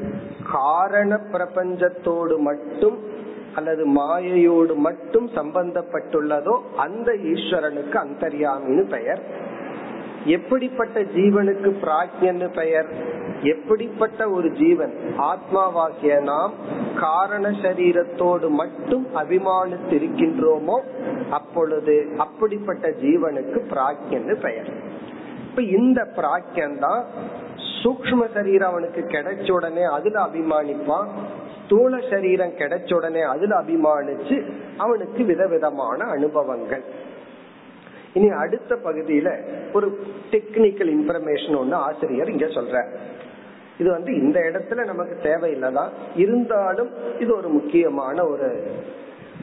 காரண பிரபஞ்சத்தோடு மட்டும் அல்லது மாயையோடு மட்டும் சம்பந்தப்பட்டுள்ளதோ அந்த ஈஸ்வரனுக்கு அந்தர்யாமின்னு பெயர். எப்படிப்பட்ட ஜீவனுக்கு பிராக்ஞன்னு பெயர்? எப்படிப்பட்ட ஒரு ஜீவன், ஆத்மாவாகிய நாம் காரண சரீரத்தோடு மட்டும் அபிமானித்திருக்கின்றோமோ அப்பொழுது அப்படிப்பட்ட ஜீவனுக்கு பிராக்ஞன்னு பெயர். இப்ப இந்த பிராக்ஞன் தான் சூக்ஷ்ம சரீரம் அவனுக்கு கிடைச்ச உடனே அதுல அபிமானிப்பான், ஸ்தூல சரீரம் கிடைச்ச உடனே அதுல அபிமானிச்சு அவனுக்கு விதவிதமான அனுபவங்கள். இனி அடுத்த பகுதியில ஒரு டெக்னிக்கல் இன்ஃபர்மேஷன் ஒண்ணு ஆசிரியர் இங்க சொல்ற. இது வந்து இந்த இடத்துல நமக்கு தேவையில்லைதான், இருந்தாலும் இது ஒரு முக்கியமான ஒரு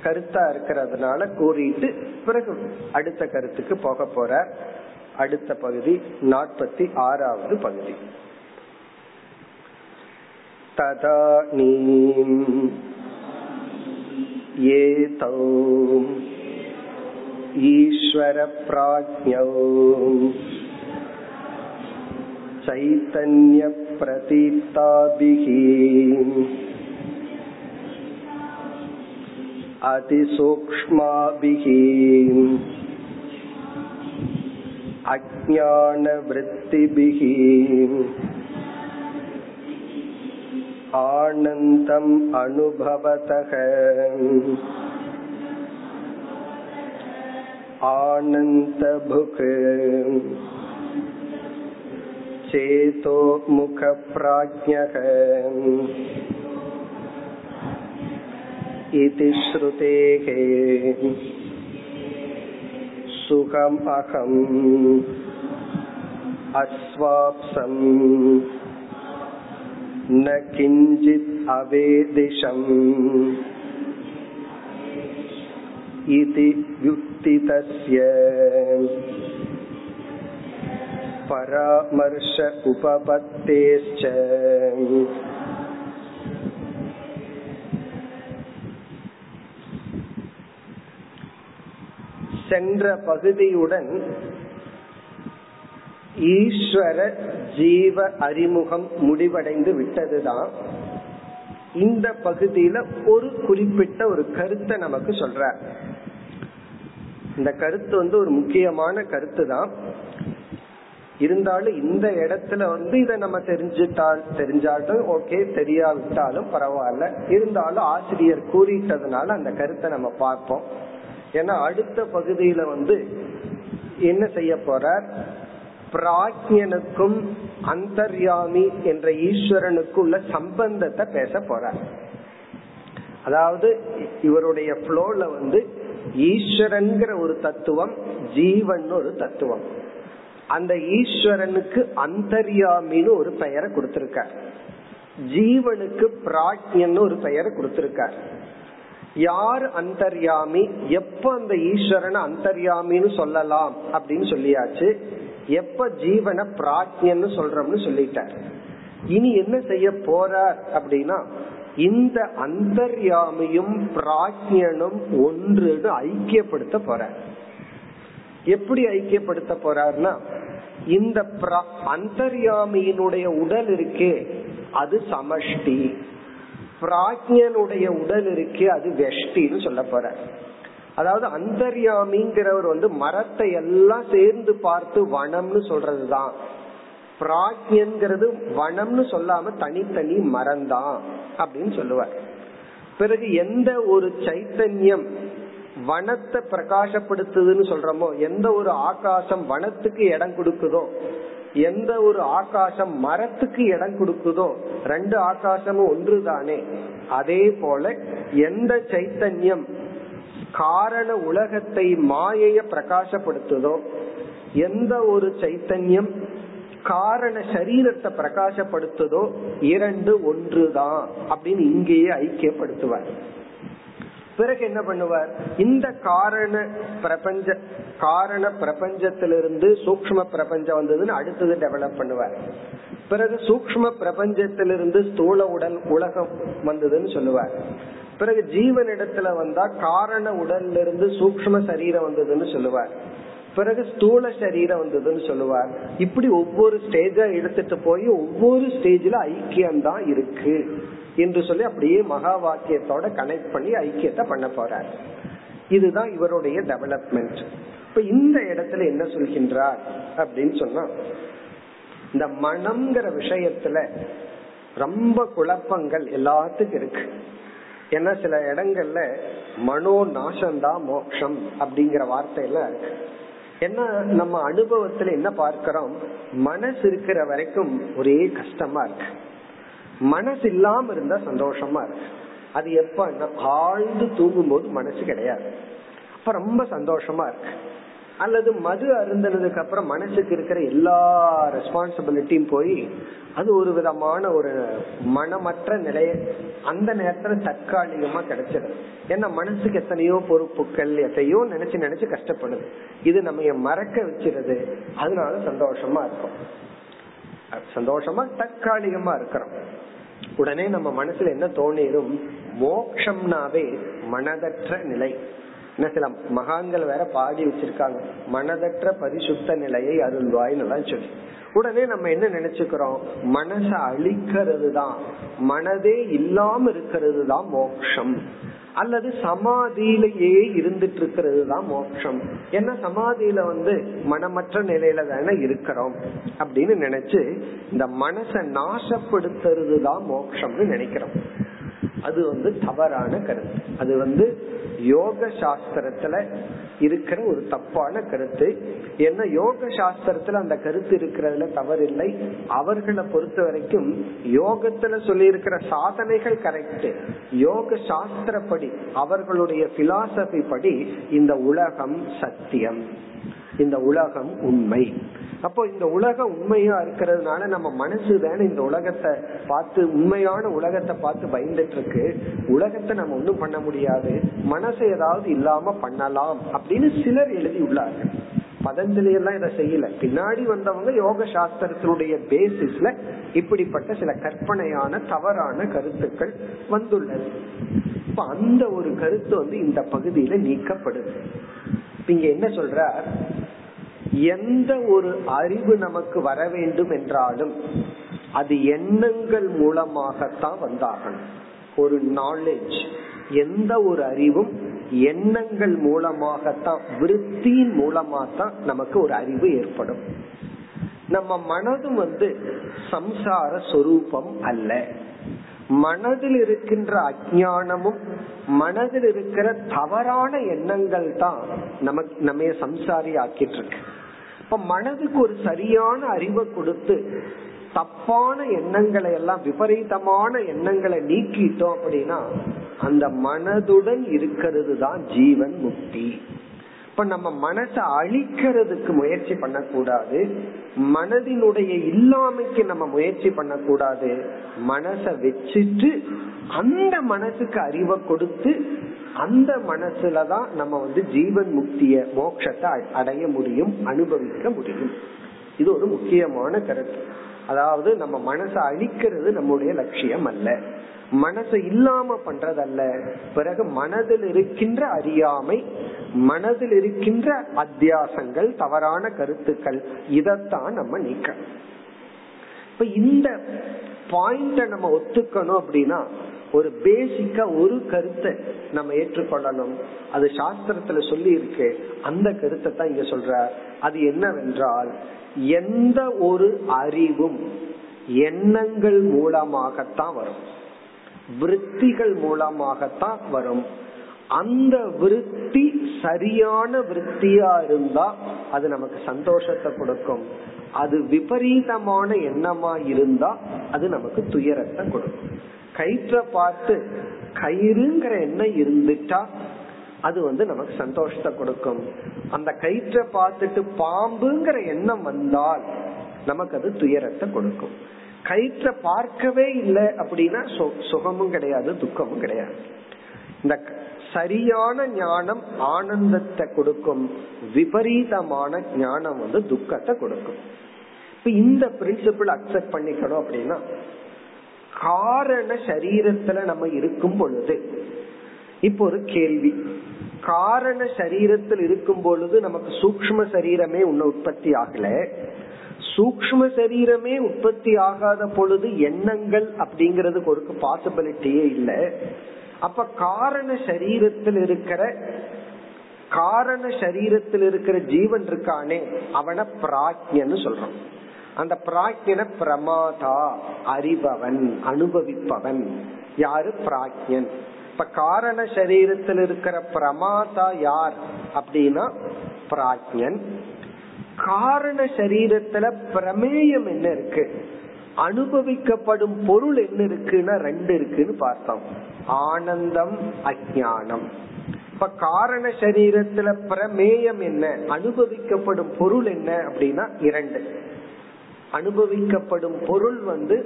கருத்தா இருக்கிறதுனால கூறிட்டு பிறகு அடுத்த கருத்துக்கு போக போற. அடுத்த பகுதி நாற்பத்தி ஆறாவது பகுதி. ததானீம் ஏதௌ ஈஸ்வர ப்ராஜ்ஞௌ சைதன்ய பிரதீப்தாபிஹி அதிசூக்ஷ்மாபிஹி அஜ்ஞான விருத்திபிஹி ஆனந்தம் அனுபவதஹ ஆனந்தபுகே சேதோ முகப்ராஜ்ஞஹ இதி ஸ்ருதேஹே சுகம் அகம் அஸ்வாப்சம் ந கிஞ்சித் அவேதிஷம் இதி யுக்திதஸ்ய பராமர்ஷ உபபத்தேஸ்ச. சென்ற பகுதியுடன் ஈஸ்வர ஜீவ அறிமுகம் முடிவடைந்து விட்டதுதான். இந்த பகுதியில ஒரு குறிப்பிட்ட ஒரு கருத்தை நமக்கு சொல்ற. இந்த கருத்து வந்து ஒரு முக்கியமான கருத்து தான். இருந்தாலும் இந்த இடத்துல வந்து இதை நம்ம தெரிஞ்சுட்டால் தெரிஞ்சாலும் ஓகே, தெரியாவிட்டாலும் பரவாயில்ல. இருந்தாலும் ஆசிரியர் கூறிட்டதுனால அந்த கருத்தை நம்ம பார்ப்போம். ஏன்னா அடுத்த பகுதியில வந்து என்ன செய்ய போறார், பிராஜ்ஞனுக்கும் அந்தர்யாமி என்ற ஈஸ்வரனுக்கும் உள்ள சம்பந்தத்தை பேச போறார். அதாவது இவருடைய ஃப்ளோல வந்து ஈஸ்வரன்கிற ஒரு தத்துவம், ஜீவன் ஒரு தத்துவம். அந்த ஈஸ்வரனுக்கு அந்தர்யாமின்னு ஒரு பெயரை கொடுத்திருக்கார், ஜீவனுக்கு பிராஜ்ஞன்னு ஒரு பெயரை கொடுத்திருக்கார். யார் அந்தர்யாமி, எப்ப அந்த ஈஸ்வரனை அந்தர்யாமின்னு சொல்லலாம் அப்படின்னு சொல்லியாச்சு, எப்ப ஜீவனை பிராஜ்ஞன்னு சொல்றோம்னு சொல்லிட்டார். இனி என்ன செய்ய போறார் அப்படின்னா, இந்த அந்தர்யாமியும் பிராஜ்ஞனும் ஒன்றுன்னு ஐக்கியப்படுத்த போறார். எப்படி ஐக்கியப்படுத்த போறார்னா, இந்த அந்தர்யாமியினுடைய உடல் இருக்கே அது சமஷ்டி, பிராஜ்ஞனுடைய உடல் இருக்கே அது வெஷ்டின்னு சொல்ல போறார். அதாவது அந்தர்யாமிங்கிறவர் வந்து மரத்தை எல்லாம் சேர்ந்து பார்த்து வனம்னு சொல்றதுதான், பிராஜ்ஞங்கிறது வனம்னு சொல்லாம தனித்தனி மரம் தான் அப்படின்னு சொல்லுவார். பிறகு எந்த ஒரு சைத்தன்யம் வனத்தை பிரகாசப்படுத்துதுன்னு சொல்றோமோ, எந்த ஒரு ஆகாசம் வனத்துக்கு இடம் கொடுக்குதோ, எந்த ஒரு ஆகாசம் மரத்துக்கு இடம் கொடுக்குதோ, ரெண்டு ஆகாசமும் ஒன்றுதானே, அதே போல எந்த சைத்தன்யம் காரண உலகத்தை மாயைய பிரகாசப்படுத்துதோ, எந்த ஒரு சைத்தன்யம் காரண சரீரத்தை பிரகாசப்படுத்துதோ, இரண்டு ஒன்றுதான் அப்படின்னு இங்கேயே ஐக்கியப்படுத்துவார். பிறகு என்ன பண்ணுவார், இந்த காரண பிரபஞ்ச காரண பிரபஞ்சத்திலிருந்து சூக்ஷ்ம பிரபஞ்சம் வந்ததுன்னு அடுத்தது டெவலப் பண்ணுவார். பிறகு சூக்ஷ்ம பிரபஞ்சத்திலிருந்து ஸ்தூல உடல் உலகம் வந்ததுன்னு சொல்லுவார். பிறகு ஜீவன் இடத்துல வந்தா காரண உடல்ல இருந்து சூக்ஷ்ம சரீரம் வந்ததுன்னு சொல்லுவார். பிறகு ஸ்தூல சரீரம் வந்ததுன்னு சொல்லுவார். இப்படி ஒவ்வொரு ஸ்டேஜா எடுத்துட்டு போய் ஒவ்வொரு ஸ்டேஜ்ல ஐக்கியம்தான் இருக்கு என்று சொல்லி அப்படியே மகா வாக்கியத்தோட கனெக்ட் பண்ணி ஐக்கியத்தை பண்ண போறார். இதுதான் இவருடைய டெவலப்மெண்ட். இப்ப இந்த இடத்துல என்ன சொல்கின்றார் அப்படின்னு சொன்னா, இந்த மனம்ங்கிற விஷயத்துல ரொம்ப குழப்பங்கள் எல்லாத்துக்கும் இருக்கு. ஏன்னா சில இடங்கள்ல மனோ நாசம்தான் மோட்சம் அப்படிங்கிற வார்த்தையெல்லாம் இருக்கு. ஏன்னா நம்ம அனுபவத்துல என்ன பார்க்கிறோம், மனசு இருக்கிற வரைக்கும் ஒரே கஷ்டமா இருக்கு, மனசு இல்லாம இருந்தா சந்தோஷமா இருக்கு. அது எப்ப, ஆழ்ந்து தூங்கும் போது மனசு கிடையாது, அப்ப ரொம்ப சந்தோஷமா இருக்கு. அல்லது மது அருந்தனதுக்கு அப்புறம் மனசுக்கு இருக்கிற எல்லா ரெஸ்பான்சிபிலிட்டியும் போய் அது ஒரு விதமான ஒரு மனமற்ற நிலைய அந்த நேரத்துல தற்காலிகமா கிடைச்சிடும். ஏன்னா மனசுக்கு எத்தனையோ பொறுப்புகள், எத்தையோ நினைச்சு நினைச்சு கஷ்டப்படுது, இது நம்ம மறக்க வச்சிருது, அதனால சந்தோஷமா இருக்கும், சந்தோஷமா தற்காலிகமா இருக்கிறோம். உடனே நம்ம மனசுல என்ன தோணிடும், மோக்ஷம்னாவே மனதற்ற நிலை. என்ன சில மகான்கள் வேற பாடி வச்சிருக்காங்க, மனதற்ற பரிசுத்த நிலையை அருள்வாய்னு சொல்லி. உடனே நம்ம என்ன நினைச்சுக்கிறோம், மனசை அழிக்கிறது தான், மனதே இல்லாம இருக்கிறது தான் மோக்ஷம், அல்லது சமாதியிலேயே இருந்துட்டு இருக்கிறது தான் மோட்சம். ஏன்னா சமாதியில வந்து மனமற்ற நிலையில தானே இருக்கிறோம் அப்படின்னு நினைச்சு இந்த மனசை நாசப்படுத்துறது தான் மோட்சம்னு நினைக்கிறோம். அது வந்து தவறான கருத்து. அது வந்து யோக சாஸ்திரத்துல இருக்கிற ஒரு தப்பான கருத்து. ஏன்னா யோக சாஸ்திரத்துல அந்த கருத்து இருக்கிறதுல தவறில்லை. அவர்களை பொறுத்த வரைக்கும் யோகத்துல சொல்லி இருக்கிற சாதனைகள் கரெக்ட். யோக சாஸ்திரப்படி அவர்களுடைய பிலாசபி படி இந்த உலகம் சத்தியம், இந்த உலகம் உண்மை. அப்போ இந்த உலகம் உண்மையா இருக்கிறதுனால நம்ம மனசு தானே இந்த உலகத்தை பார்த்து, உண்மையான உலகத்தை பார்த்து பயந்துட்டு இருக்கு. உலகத்தை நம்ம ஒண்ணும் பண்ண முடியாது, மனசை ஏதாவது இல்லாம பண்ணலாம் அப்படின்னு சிலர் எழுதி உள்ளார்கள். பதஞ்சலியெல்லாம் இதை செய்யல, பின்னாடி வந்தவங்க யோக சாஸ்திரத்தினுடைய பேசிஸ்ல இப்படிப்பட்ட சில கற்பனையான தவறான கருத்துக்கள் வந்துள்ளது. இப்ப அந்த ஒரு கருத்து வந்து இந்த பகுதியில நீக்கப்படுது. இங்க என்ன சொல்ற, எந்த ஒரு அறிவு நமக்கு வர வேண்டும் என்றாலும் அது எண்ணங்கள் மூலமாகத்தான் வந்தாகணும். ஒரு நாலேஜ், எந்த ஒரு அறிவும் எண்ணங்கள் மூலமாகத்தான், விருத்தியின் மூலமாகத்தான் நமக்கு ஒரு அறிவு ஏற்படும். நம்ம மனதும் வந்து சம்சார சொரூபம் அல்ல. மனதில் இருக்கின்ற அஜ்ஞானமும் மனதில் இருக்கிற தவறான எண்ணங்கள் தான் நமக்கு நம்ம சம்சாரி ஆக்கிட்டு இருக்கு. இப்ப மனதுக்கு ஒரு சரியான அறிவை கொடுத்து தப்பான எண்ணங்களை எல்லாம், விபரீதமான எண்ணங்களை நீக்கிட்டோம் அப்படின்னா அந்த மனதுடன் இருக்கிறது தான் ஜீவன் முக்தி. இப்ப நம்ம மனசை அழிக்கிறதுக்கு முயற்சி பண்ணக்கூடாது, மனதினுடைய இல்லாமைக்கு நம்ம முயற்சி பண்ணக்கூடாது. மனசை வச்சுட்டு அந்த மனசுக்கு அறிவை கொடுத்து அந்த மனசுலதான் நம்ம வந்து ஜீவன் முக்திய, மோட்சத்தை அடைய முடியும், அனுபவிக்க முடியும். இது ஒரு முக்கியமான கருத்து. அதாவது நம்ம மனசை அழிக்கிறது நம்முடைய லட்சியம் அல்ல, மனசை இல்லாம பண்றதல்ல. பிறகு மனதில் இருக்கின்ற அறியாமை, மனதில் இருக்கின்ற அத்தியாசங்கள், தவறான கருத்துக்கள், இதத்தான் நம்ம நீக்க. இப்ப இந்த பாயிண்ட நம்ம ஒத்துக்கணும் அப்படின்னா ஒரு பேசிக்கா ஒரு கருத்தை நம்ம ஏற்றுக்கொள்ளணும். அது சாஸ்திரத்துல சொல்லி இருக்கு, அந்த கருத்தை தான் இங்க சொல்ற. அது என்னவென்றால், எந்த ஒரு அறிவும் எண்ணங்கள் மூலமாகத்தான் வரும், விருத்திகள் மூலமாகத்தான் வரும். அந்த விருத்தி சரியான விருத்தியா இருந்தா அது நமக்கு சந்தோஷத்தை கொடுக்கும், அது விபரீதமான எண்ணமா இருந்தா அது நமக்கு துயரத்தை கொடுக்கும். கயிற்ற பார்த்து கயிறுங்கிற எண்ணம் இருந்துட்டா அது வந்து நமக்கு சந்தோஷத்தை கொடுக்கும். அந்த கயிற்ற பார்த்துட்டு பாம்புங்கிற எண்ணம் வந்தால் நமக்கு அது துயரத்தை கொடுக்கும். கயிற்ற பார்க்கவே இல்லை அப்படின்னா சுகமும் கிடையாது, துக்கமும் கிடையாது. இந்த சரியான ஞானம் ஆனந்தத்தை கொடுக்கும், விபரீதமான ஞானம் வந்து துக்கத்தை கொடுக்கும். இப்ப இந்த பிரின்சிபிள் அக்செப்ட் பண்ணிக்கணும் அப்படின்னா, காரண சரீரத்துல நம்ம இருக்கும் பொழுது, இப்போ ஒரு கேள்வி, காரண சரீரத்தில் இருக்கும் பொழுது நமக்கு சூக்ஷ்ம சரீரமே உன்ன உற்பத்தி ஆகல, சூக்ஷ்ம சரீரமே உற்பத்தி ஆகாத பொழுது எண்ணங்கள் அப்படிங்கறதுக்கு ஒரு பாசிபிலிட்டியே இல்லை. அப்ப காரண சரீரத்தில் இருக்கிற காரண சரீரத்தில் இருக்கிற ஜீவன் இருக்கானே அவனை பிராக்ஞன்னு சொல்றோம். அந்த பிராக்ஞனை பிரமாதா, அறிபவன், அனுபவிப்பவன் யாரு, பிராக்ஞன். இப்ப காரண சரீரத்தில் இருக்கிற பிரமாதா யார் அப்படின்னா பிராக்ஞன். காரண சரீரத்துல பிரமேயம் என்ன இருக்கு, அனுபவிக்கப்படும் பொருள் என்ன இருக்குன்னா ரெண்டு இருக்குன்னு பார்த்தோம், ஆனந்தம், அஜ்ஞானம். இப்ப காரண சரீரத்துல பிரமேயம் என்ன, அனுபவிக்கப்படும் பொருள் என்ன அப்படின்னா இரண்டு. அனுபவிக்கப்படும் பொருள் வந்து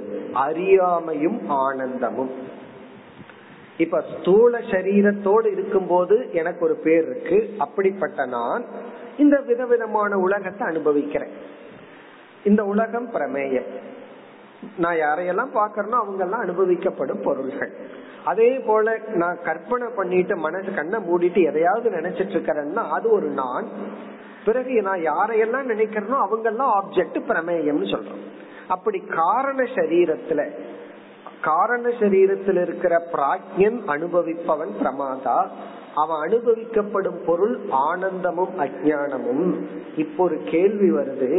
அறியாமையும் ஆனந்தமும். இப்ப ஸ்தூல சரீரத்தோடு இருக்கும் போது எனக்கு ஒரு பேர் இருக்கு, அப்படிப்பட்ட நான் இந்த விதவிதமான உலகத்தை அனுபவிக்கிறேன். இந்த உலகம் பிரமேயம். நான் யாரையெல்லாம் பாக்கிறேனோ அவங்க எல்லாம் அனுபவிக்கப்படும் பொருள்கள். அதே போல நான் கற்பனை பண்ணிட்டு மனசு கண்ணை மூடிட்டு எதையாவது நினைச்சிட்டு இருக்கிறேன்னா அது ஒரு நான். பிறகு நான் யாரையெல்லாம் நினைக்கிறேனோ அவங்க எல்லாம் ஆப்ஜெக்ட், பிரமேயம்னு சொல்றோம். அப்படி காரண சரீரத்துல காரண சரீரத்தில் இருக்கிற பிராக்ஞன் அனுபவிப்பவன் பிரமாதா. அவன் அனுபவிக்கப்படும் பொருள் ஆனந்தமும் அஜ்ஞானமும். இப்போ ஒரு கேள்வி வருது,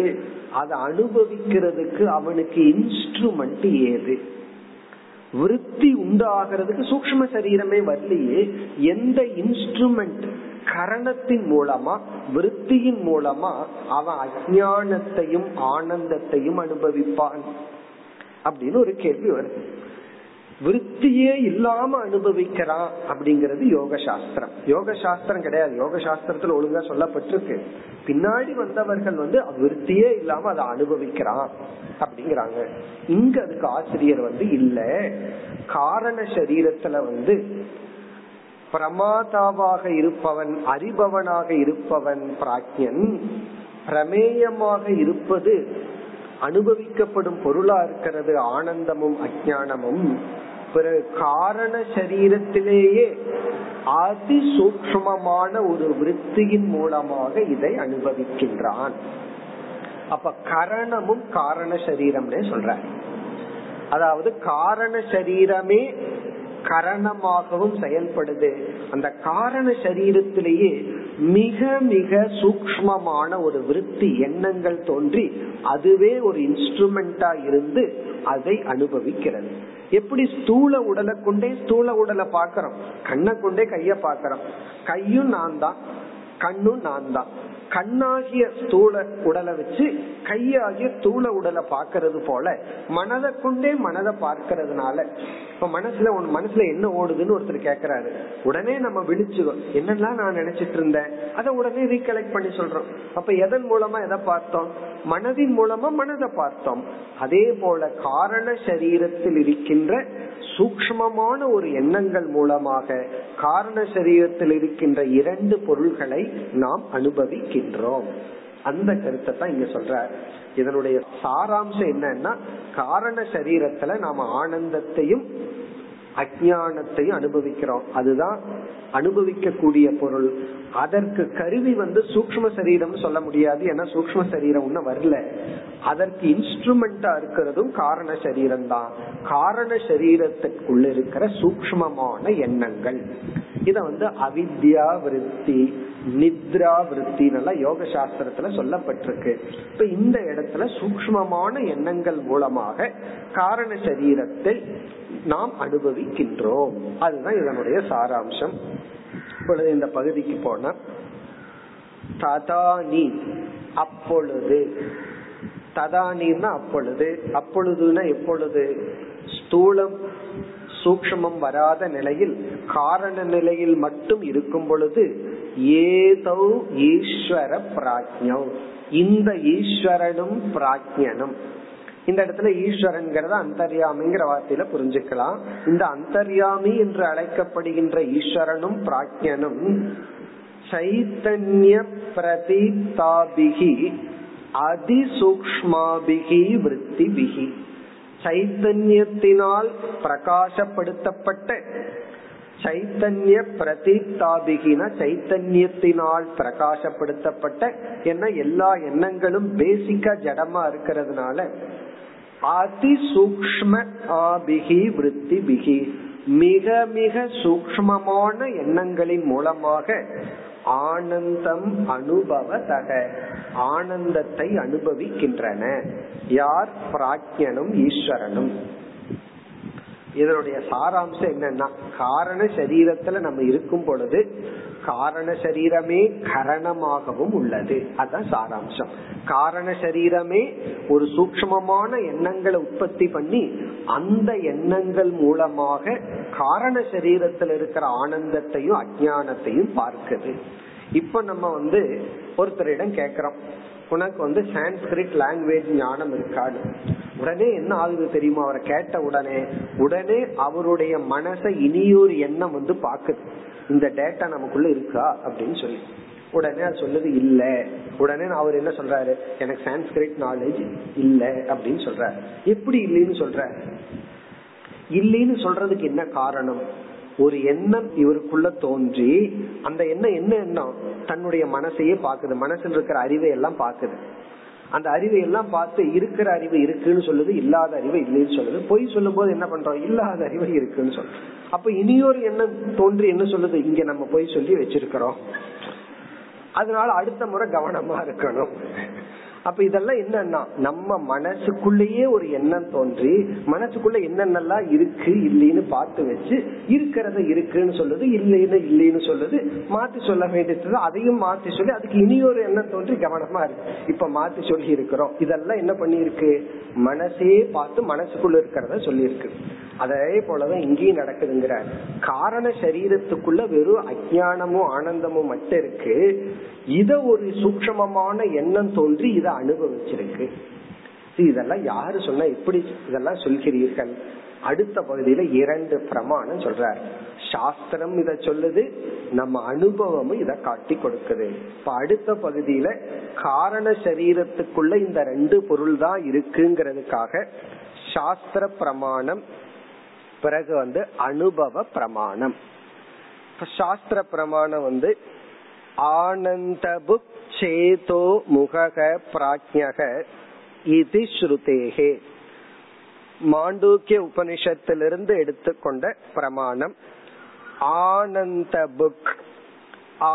அதை அனுபவிக்கிறதுக்கு அவனுக்கு இன்ஸ்ட்ருமெண்ட் ஏது? விருத்தி உண்டாகிறதுக்கு சூக்ஷ்ம சரீரமே வரலையே, எந்த இன்ஸ்ட்ருமெண்ட்? கரணத்தின் மூலமா, விருத்தியின் மூலமா அவன் அஜ்ஞானத்தையும் ஆனந்தத்தையும் அனுபவிப்பான் அப்படின்னு ஒரு கேள்வி வருது. விருத்தியே இல்லாம அனுபவிக்கிறான் அப்படிங்கிறது யோக சாஸ்திரம். யோக சாஸ்திரம் கிடையாது, யோக சாஸ்திரத்துல ஒழுங்கா சொல்லப்பட்டிருக்கு. பின்னாடி வந்தவர்கள் வந்து விருத்தியே இல்லாம அதை அனுபவிக்கிறான் அப்படிங்கிறாங்க. இங்க அதுக்கு ஆசிரியர் வந்து இல்ல, காரண சரீரத்துல வந்து பிரமாதாவாக இருப்பவன், அறிபவனாக இருப்பவன் பிராக்ஞன், பிரமேயமாக இருப்பது அனுபவிக்கப்படும் பொருளா இருக்கிறது ஆனந்தமும் அஜ்ஞானமும். பிறகு காரண சரீரத்திலேயே அதி சூக்ஷ்மமான ஒரு விருத்தியின் மூலமாக இதை அனுபவிக்கின்றான். அப்ப கரணமும் காரண சரீரம்னே சொல்ற. அதாவது காரண சரீரமே கரணமாகவும் செயல்படுது. அந்த காரண சரீரத்திலேயே மிக மிக சூக்ஷ்மமான ஒரு விருத்தி, எண்ணங்கள் தோன்றி அதுவே ஒரு இன்ஸ்ட்ருமெண்டா இருந்து அதை அனுபவிக்கிறது. எப்படி ஸ்தூல உடலை கொண்டே ஸ்தூல உடலை பாக்கிறோம், கண்ணை கொண்டே கைய பாக்கிறோம், கையும் நான் தான் கண்ணும் நான் தான். கண்ணாகிய ஸ்தூல உடலை வச்சு கையாகிய ஸ்தூல உடலை பாக்கிறது போல மனதை கொண்டே மனதை பார்க்கறதுனால இப்ப மனசுல உன் மனசுல என்ன ஓடுதுன்னு ஒருத்தர் கேக்குறாரு, உடனே நம்ம விழிச்சுக்கோம் என்னெல்லாம் நான் நினைச்சிட்டு இருந்தேன் அதை உடனே ரீகலெக்ட் பண்ணி சொல்றோம். அப்ப எதன் மூலமா எதை பார்த்தோம்? மனதின் மூலமா மனதை பார்த்தோம். அதே போல காரண சரீரத்தில் இருக்கின்ற சூக்ஷ்மமான ஒரு எண்ணங்கள் மூலமாக காரண சரீரத்தில் இருக்கின்ற இரண்டு பொருள்களை நாம் அனுபவிக்கின்றோம். அந்த கருத்தை தான் இங்க சொல்றார். இதனுடைய சாராம்சம் என்னன்னா, காரண சரீரத்துல நாம ஆனந்தத்தையும் அஜ்ஞானத்தையும் அனுபவிக்கிறோம், அதுதான் அனுபவிக்க கூடிய பொருள். அதற்கு கருவி வந்து சூக்ஷ்ம சரீரம் சொல்ல முடியாது, ஏன்னா சூக்ஷ்ம சரீரம் ஒண்ணு வரல. அதற்கு இன்ஸ்ட்ருமெண்டா இருக்கிறதும் காரண சரீரம் தான். காரண சரீரத்துக்குள்ள இருக்கிற சூக்ஷ்மமான எண்ணங்கள் இத வந்து அவித்யா விருத்தி, நித்ரா விருத்தி எல்லாம் யோக சாஸ்திரத்துல சொல்லப்பட்டிருக்கு. இப்ப இந்த இடத்துல சூக்ஷ்மமான எண்ணங்கள் மூலமாக காரண சரீரத்தை நாம் அனுபவிக்கின்றோம். அதுதான் இதனுடைய சாராம்சம். இப்பொழுது இந்த பகுதிக்கு போன ததானி, அப்பொழுது, ததானின்னா அப்பொழுது, அப்பொழுதுனா எப்பொழுது? ஸ்தூலம் சூக்ஷ்மம் வராத நிலையில், காரண நிலையில் மட்டும் இருக்கும் பொழுது ஏதோ ஈஸ்வர பிராஜ்ஞம், இந்த ஈஸ்வரனும் பிராஜ்ஞனும். இந்த இடத்துல ஈஸ்வரன்கிறத அந்தர்யாமிங்கிற வார்த்தையில புரிஞ்சுக்கலாம். இந்த அந்தர்யாமி என்று அழைக்கப்படுகின்ற ஈஸ்வரனும் பிராக்ஞனும் சைத்தன்ய பிரதீப்தாபிகி அதிசூக்ஷ்மாபிகி விருத்திபிகி, சைத்தன்யத்தினால் பிரகாசப்படுத்தப்பட்ட, சைத்தன்ய பிரதீப்தாபிகின சைத்தன்யத்தினால் பிரகாசப்படுத்தப்பட்ட, என்ன எல்லா எண்ணங்களும் பேசிக்கா ஜடமா இருக்கிறதுனால அதி சூக்ஷ்ம ஆபிகி விருத்தி பிகி, மிக மிக சூக்ஷ்மமான எண்ணங்களின் மூலமாக ஆனந்தம் அனுபவதக, ஆனந்தத்தை அனுபவிக்கின்றன. யார்? பிராக்ஞனும் ஈஸ்வரனும். இதனுடைய சாராம்சம் என்னன்னா, காரண சரீரத்துல நம்ம இருக்கும் பொழுது காரண சரீரமே கரணமாகவும் உள்ளது. அதான் சாராம்சம். காரண சரீரமே ஒரு சூக்ஷ்மமான எண்ணங்களை உற்பத்தி பண்ணி அந்த எண்ணங்கள் மூலமாக காரண சரீரத்துல இருக்கிற ஆனந்தத்தையும் அஜ்ஞானத்தையும் பார்க்குது. இப்ப நம்ம வந்து ஒருத்தரிடம் கேக்குறோம், உனக்கு வந்து சான்ஸ்கிரிட் லாங்குவேஜ் ஞானம் இருக்காது. உடனே என்ன ஆகுது தெரியுமா? அவரை கேட்ட உடனே உடனே அவருடைய மனசை இனியொரு எண்ணம் வந்து பாக்குது, இந்த டேட்டா நமக்குள்ள இருக்கா அப்படின்னு சொல்லி. உடனே அது சொல்லுது இல்ல. உடனே அவர் என்ன சொல்றாரு, எனக்கு சான்ஸ்கிரிட் நாலேஜ் இல்ல அப்படின்னு சொல்றாரு. எப்படி இல்லைன்னு சொல்ற? இல்லைன்னு சொல்றதுக்கு என்ன காரணம்? ஒரு எண்ணம் இவருக்குள்ள தோன்றி அந்த எண்ணம் என்ன எண்ணம், தன்னுடைய மனசையே பாக்குது, மனசில் இருக்கிற அறிவை எல்லாம் பாக்குது. அந்த அறிவை எல்லாம் பார்த்து இருக்கிற அறிவு இருக்குன்னு சொல்லுது, இல்லாத அறிவு இல்லைன்னு சொல்லுது. பொய் சொல்லும் போது என்ன பண்றோம், இல்லாத அறிவு இருக்குன்னு சொல்றோம். அப்ப இனியொரு எண்ணம் தோன்றி என்ன சொல்லுது, இங்க நம்ம பொய் சொல்லி வச்சிருக்கிறோம், அதனால அடுத்த முறை கவனமா இருக்கணும். அப்ப இதெல்லாம் என்னன்னா நம்ம மனசுக்குள்ளேயே ஒரு எண்ணம் தோன்றி மனசுக்குள்ள என்னென்னலாம் இருக்கு இல்லைன்னு பார்த்து வச்சு இருக்கிறத இருக்குன்னு சொல்லுது, இல்லைன்னு இல்லைன்னு சொல்லுது. மாத்தி சொல்ல வேண்டியது அதையும் மாத்தி சொல்லி அதுக்கு இனியொரு எண்ணம் தோன்றி கவனமா இருக்கு, இப்ப மாத்தி சொல்லி இருக்கிறோம். இதெல்லாம் என்ன பண்ணிருக்கு, மனசே பார்த்து மனசுக்குள்ள இருக்கிறத சொல்லி இருக்கு. அதே போலதான் இங்கேயும் நடக்குதுங்கிற காரண சரீரத்துக்குள்ள வெறும் அஜ்ஞானமும் ஆனந்தமும் மட்டும் இருக்கு. இத ஒரு சூக்ஷ்மமான எண்ணம் தோன்றி இத அனுபவிச்சிருக்கு. இதெல்லாம் யாரு சொன்னா எப்படி இதெல்லாம் சொல்கிறீர்கள்? அடுத்த பகுதியில இரண்டு பிரமாணம் சொல்றார். சாஸ்திரம் இத சொல்லுது, நம்ம அனுபவமும் இத காட்டி கொடுக்குது. இப்ப அடுத்த பகுதியில காரண சரீரத்துக்குள்ள இந்த ரெண்டு பொருள் தான் இருக்குங்கிறதுக்காக சாஸ்திர பிரமாணம், பிறகு வந்து அனுபவ பிரமாணம். சாஸ்திர பிரமாணம் வந்து ஆனந்தபுக் சேதோ முகக பிராஜ்ஞக இதி ஸ்ருதேஹே, மாண்டூக்கிய உபனிஷத்திலிருந்து எடுத்துக்கொண்ட பிரமாணம். ஆனந்தபுக்,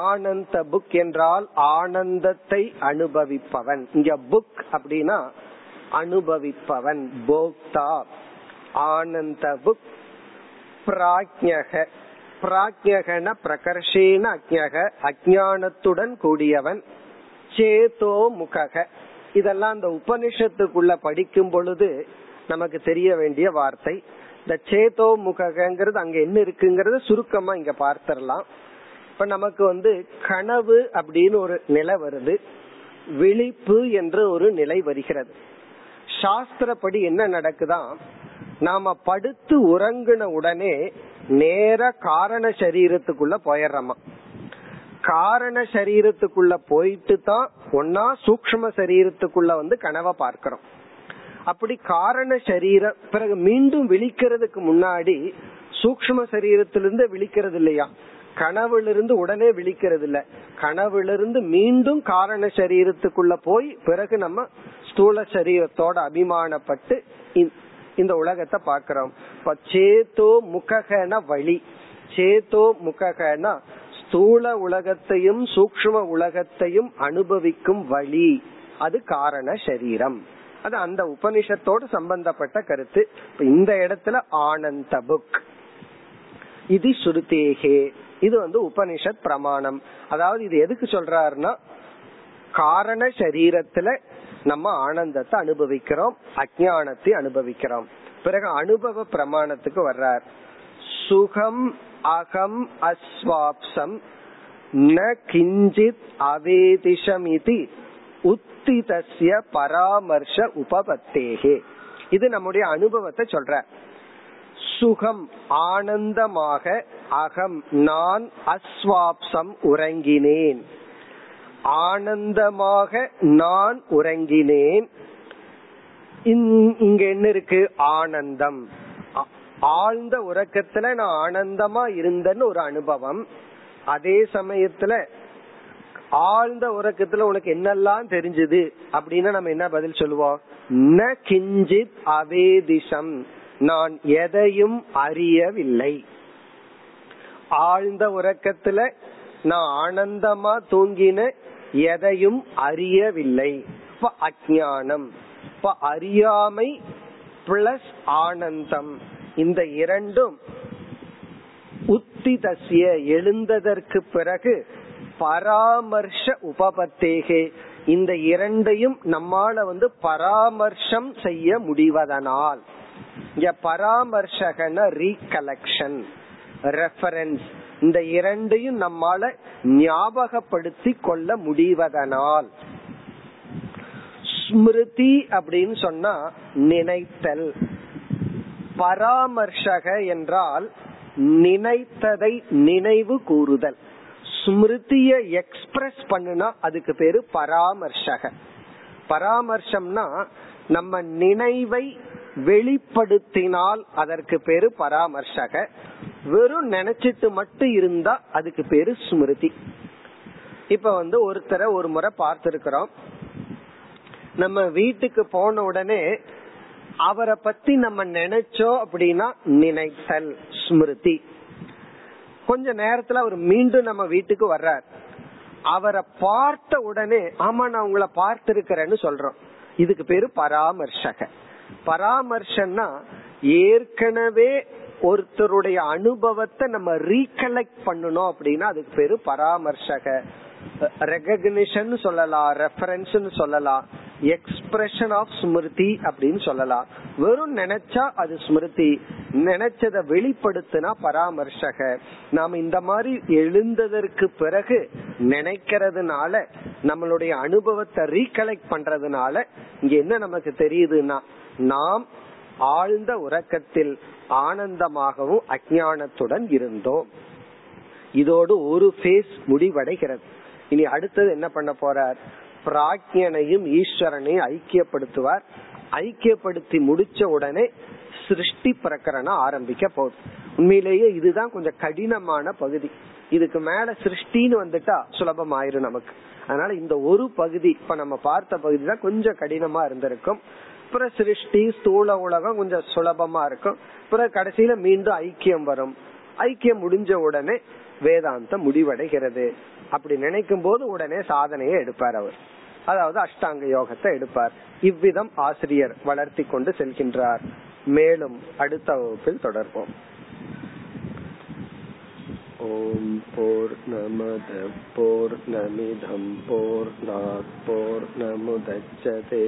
ஆனந்தபுக் என்றால் ஆனந்தத்தை அனுபவிப்பவன். இங்க புக் அப்படின்னா அனுபவிப்பவன், போக்தா. ஆனந்தபுக் பிராஜ்ஞக, பிராஜ்ஞகன பிரகர்ஷேன அஜ்ஞக, அஜ்ஞானத்துடன் கூடியவன். சேதோ முகக, இதெல்லாம் அந்த உபனிஷத்துக்குள்ள படிக்கும் பொழுது நமக்கு தெரிய வேண்டிய வார்த்தை. இந்த சேதோ முகங்கிறது அங்க என்ன இருக்குங்கறது சுருக்கமா இங்க பார்த்திடலாம். இப்ப நமக்கு வந்து கனவு அப்படின்னு ஒரு நிலை வருது, விழிப்பு என்று ஒரு நிலை வருகிறது. சாஸ்திரப்படி என்ன நடக்குதான், நாம படுத்து உறங்கின உடனே நேர காரண சரீரத்துக்குள்ள போயிடுறோமா. காரண சரீரத்துக்குள்ள போயிட்டு தான் ஒன்னா சூக்ஷ்ம சரீரத்துக்குள்ள வந்து கனவை பார்க்கிறோம். அப்படி காரண சரீர பிறகு மீண்டும் விழிக்கிறதுக்கு முன்னாடி சூக்ஷ்ம சரீரத்திலிருந்து விழிக்கிறது இல்லையா, கனவுலிருந்து உடனே விழிக்கிறது இல்ல, கனவுலிருந்து மீண்டும் காரண சரீரத்துக்குள்ள போய் பிறகு நம்ம ஸ்தூல சரீரத்தோட அபிமானப்பட்டு இந்த உலகத்தை பார்க்கிறோம். சேதோ முககன வழி, சேதோ முககன ஸ்தூல உலகத்தையும் சூக்ஷ்ம உலகத்தையும் அனுபவிக்கும் வழி, அது காரண சரீரம். அது அந்த உபனிஷத்தோடு சம்பந்தப்பட்ட கருத்து. இந்த இடத்துல ஆனந்த புக் இது சுருதேகே, இது வந்து உபனிஷத் பிரமாணம். அதாவது இது எதுக்கு சொல்றாருன்னா, காரண சரீரத்துல நம்ம ஆனந்தத்தை அனுபவிக்கிறோம், அஜ்ஞானத்தை அனுபவிக்கிறோம். பிறகு அனுபவ பிரமாணத்துக்கு வர்றார். சுகம் அகம் அஸ்வாப்சம் ந கிஞ்சித் அவேதிஷமிதி உத்திதஸ்ய பராமர்ஷ உபபத்தேஹே, இது நம்முடைய அனுபவத்தை சொல்ற. சுகம் ஆனந்தமாக, அகம் நான், அஸ்வாப்சம் உறங்கினேன், ஆனந்தமாக நான் உறங்கினேன். இங்க என்ன இருக்கு, ஆனந்தம், ஆழ்ந்த உறக்கத்துல நான் ஆனந்தமா இருந்தேன்னு ஒரு அனுபவம். அதே சமயத்துல ஆழ்ந்த உறக்கத்துல உனக்கு என்னெல்லாம் தெரிஞ்சது அப்படின்னா நம்ம என்ன பதில் சொல்லுவோம், ந கிஞ்சித் அவேதிஷம், நான் எதையும் அறியவில்லை. ஆழ்ந்த உறக்கத்துல நான் ஆனந்தமா தூங்கின, எதையும் அறியவில்லை. இப்ப அஞ்ஞானம், இப்ப அறியாமை பிளஸ் ஆனந்தம், இந்த இரண்டும் உத்திதஸ்ய எழுந்ததற்கு பிறகு பராமர்ஷ உபபத்தேகே, இந்த இரண்டையும் நம்மால வந்து பராமர்ஷம் செய்ய முடிவதனால். இங்க பராமர்ஷகன ரீகலெக்ஷன், ரெஃபரன்ஸ், இந்த இரண்டையும் நம்மால ஞாபகப்படுத்தி கொள்ள முடிவதனால். ஸ்மிருதி அப்படின்னு சொன்னா நினைத்தல், பராமர்ஷக என்றால் நினைத்ததை நினைவு கூறுதல். ஸ்மிருதியை எக்ஸ்பிரஸ் பண்ணுனா அதுக்கு பேரு பராமர்ஷக. பராமர்ஷம்னா நம்ம நினைவை வெளிப்படுத்தினால் அதற்கு பேரு பராமர்ஷக. வெறும் நினைச்சிட்டு மட்டும் இருந்தா அதுக்கு பேரு ஸ்மிருதி. இப்ப வந்து ஒருத்தரை ஒரு முறை பார்த்திருக்கிறோம், நம்ம வீட்டுக்கு போன உடனே அவரை பத்தி நம்ம நினைச்சோம் அப்படின்னா நினைத்தல் ஸ்மிருதி. கொஞ்ச நேரத்துல அவர் மீண்டும் நம்ம வீட்டுக்கு வர்றார், அவரை பார்த்த உடனே ஆமா நான் உங்களை பார்த்திருக்கிறேன்னு சொல்றோம், இதுக்கு பேரு பராமர்ஷக. பராமர்ஷன்னா ஏற்கனவே ஒருத்தருடைய அனுபவத்தை நம்ம ரீகலெக்ட் பண்ணணும் அப்படின்னா அதுக்கு பேரு பராமர்ஷக. ரெகக்னிஷன் சொல்லலாம், ரெஃபரன்ஸ் சொல்லலாம், எக்ஸ்பிரஷன் ஆஃப் ஸ்மிருதி அப்படின்னு சொல்லலாம். வெறும் நினைச்சா அது ஸ்மிருதி, நினைச்சத வெளிப்படுத்தினா பராமர்ஷக. நாம இந்த மாதிரி எழுந்ததற்கு பிறகு நினைக்கிறதுனால நம்மளுடைய அனுபவத்தை ரீகலெக்ட் பண்றதுனால இங்க என்ன நமக்கு தெரியுதுன்னா, நாம் ஆழ்ந்த உறக்கத்தில் ஆனந்தமாகவும் அஞ்ஞானத்துடன் இருந்தோம். இதோடு ஒரு ஃபேஸ் முடிவடைகிறது. இனி அடுத்தது என்ன பண்ண போறார்? பிராக்ஞனையும் ஈஸ்வரனையும் ஐக்கியப்படுத்துவார். ஐக்கியப்படுத்தி முடிச்ச உடனே சிருஷ்டி பிரகரணம் ஆரம்பிக்க போகுது. உண்மையிலேயே இதுதான் கொஞ்சம் கடினமான பகுதி. இதுக்கு மேல சிருஷ்டின்னு வந்துட்டா சுலபம் ஆயிரும் நமக்கு. அதனால இந்த ஒரு பகுதி, இப்ப நம்ம பார்த்த பகுதி தான் கொஞ்சம் கடினமா இருந்திருக்கும். பிற சிருஷ்டி ஸ்தூல உலகம் கொஞ்சம் சுலபமா இருக்கும். பிற கடைசியில மீண்டும் ஐக்கியம் வரும். ஐக்கியம் முடிஞ்ச உடனே வேதாந்தம் முடிவடைகிறது. அப்படி நினைக்கும் போது உடனே சாதனையை எடுப்பார் அவர், அதாவது அஷ்டாங்க யோகத்தை எடுப்பார். இவ்விதம் ஆசிரியர் வளர்த்தி கொண்டு செல்கின்றார். மேலும் அடுத்த வகுப்பில் தொடர்வோம். ஓம் பூர்ணமத பூர்ணமிதம் பூர்ணாத் பூர்ணமுதச்யதே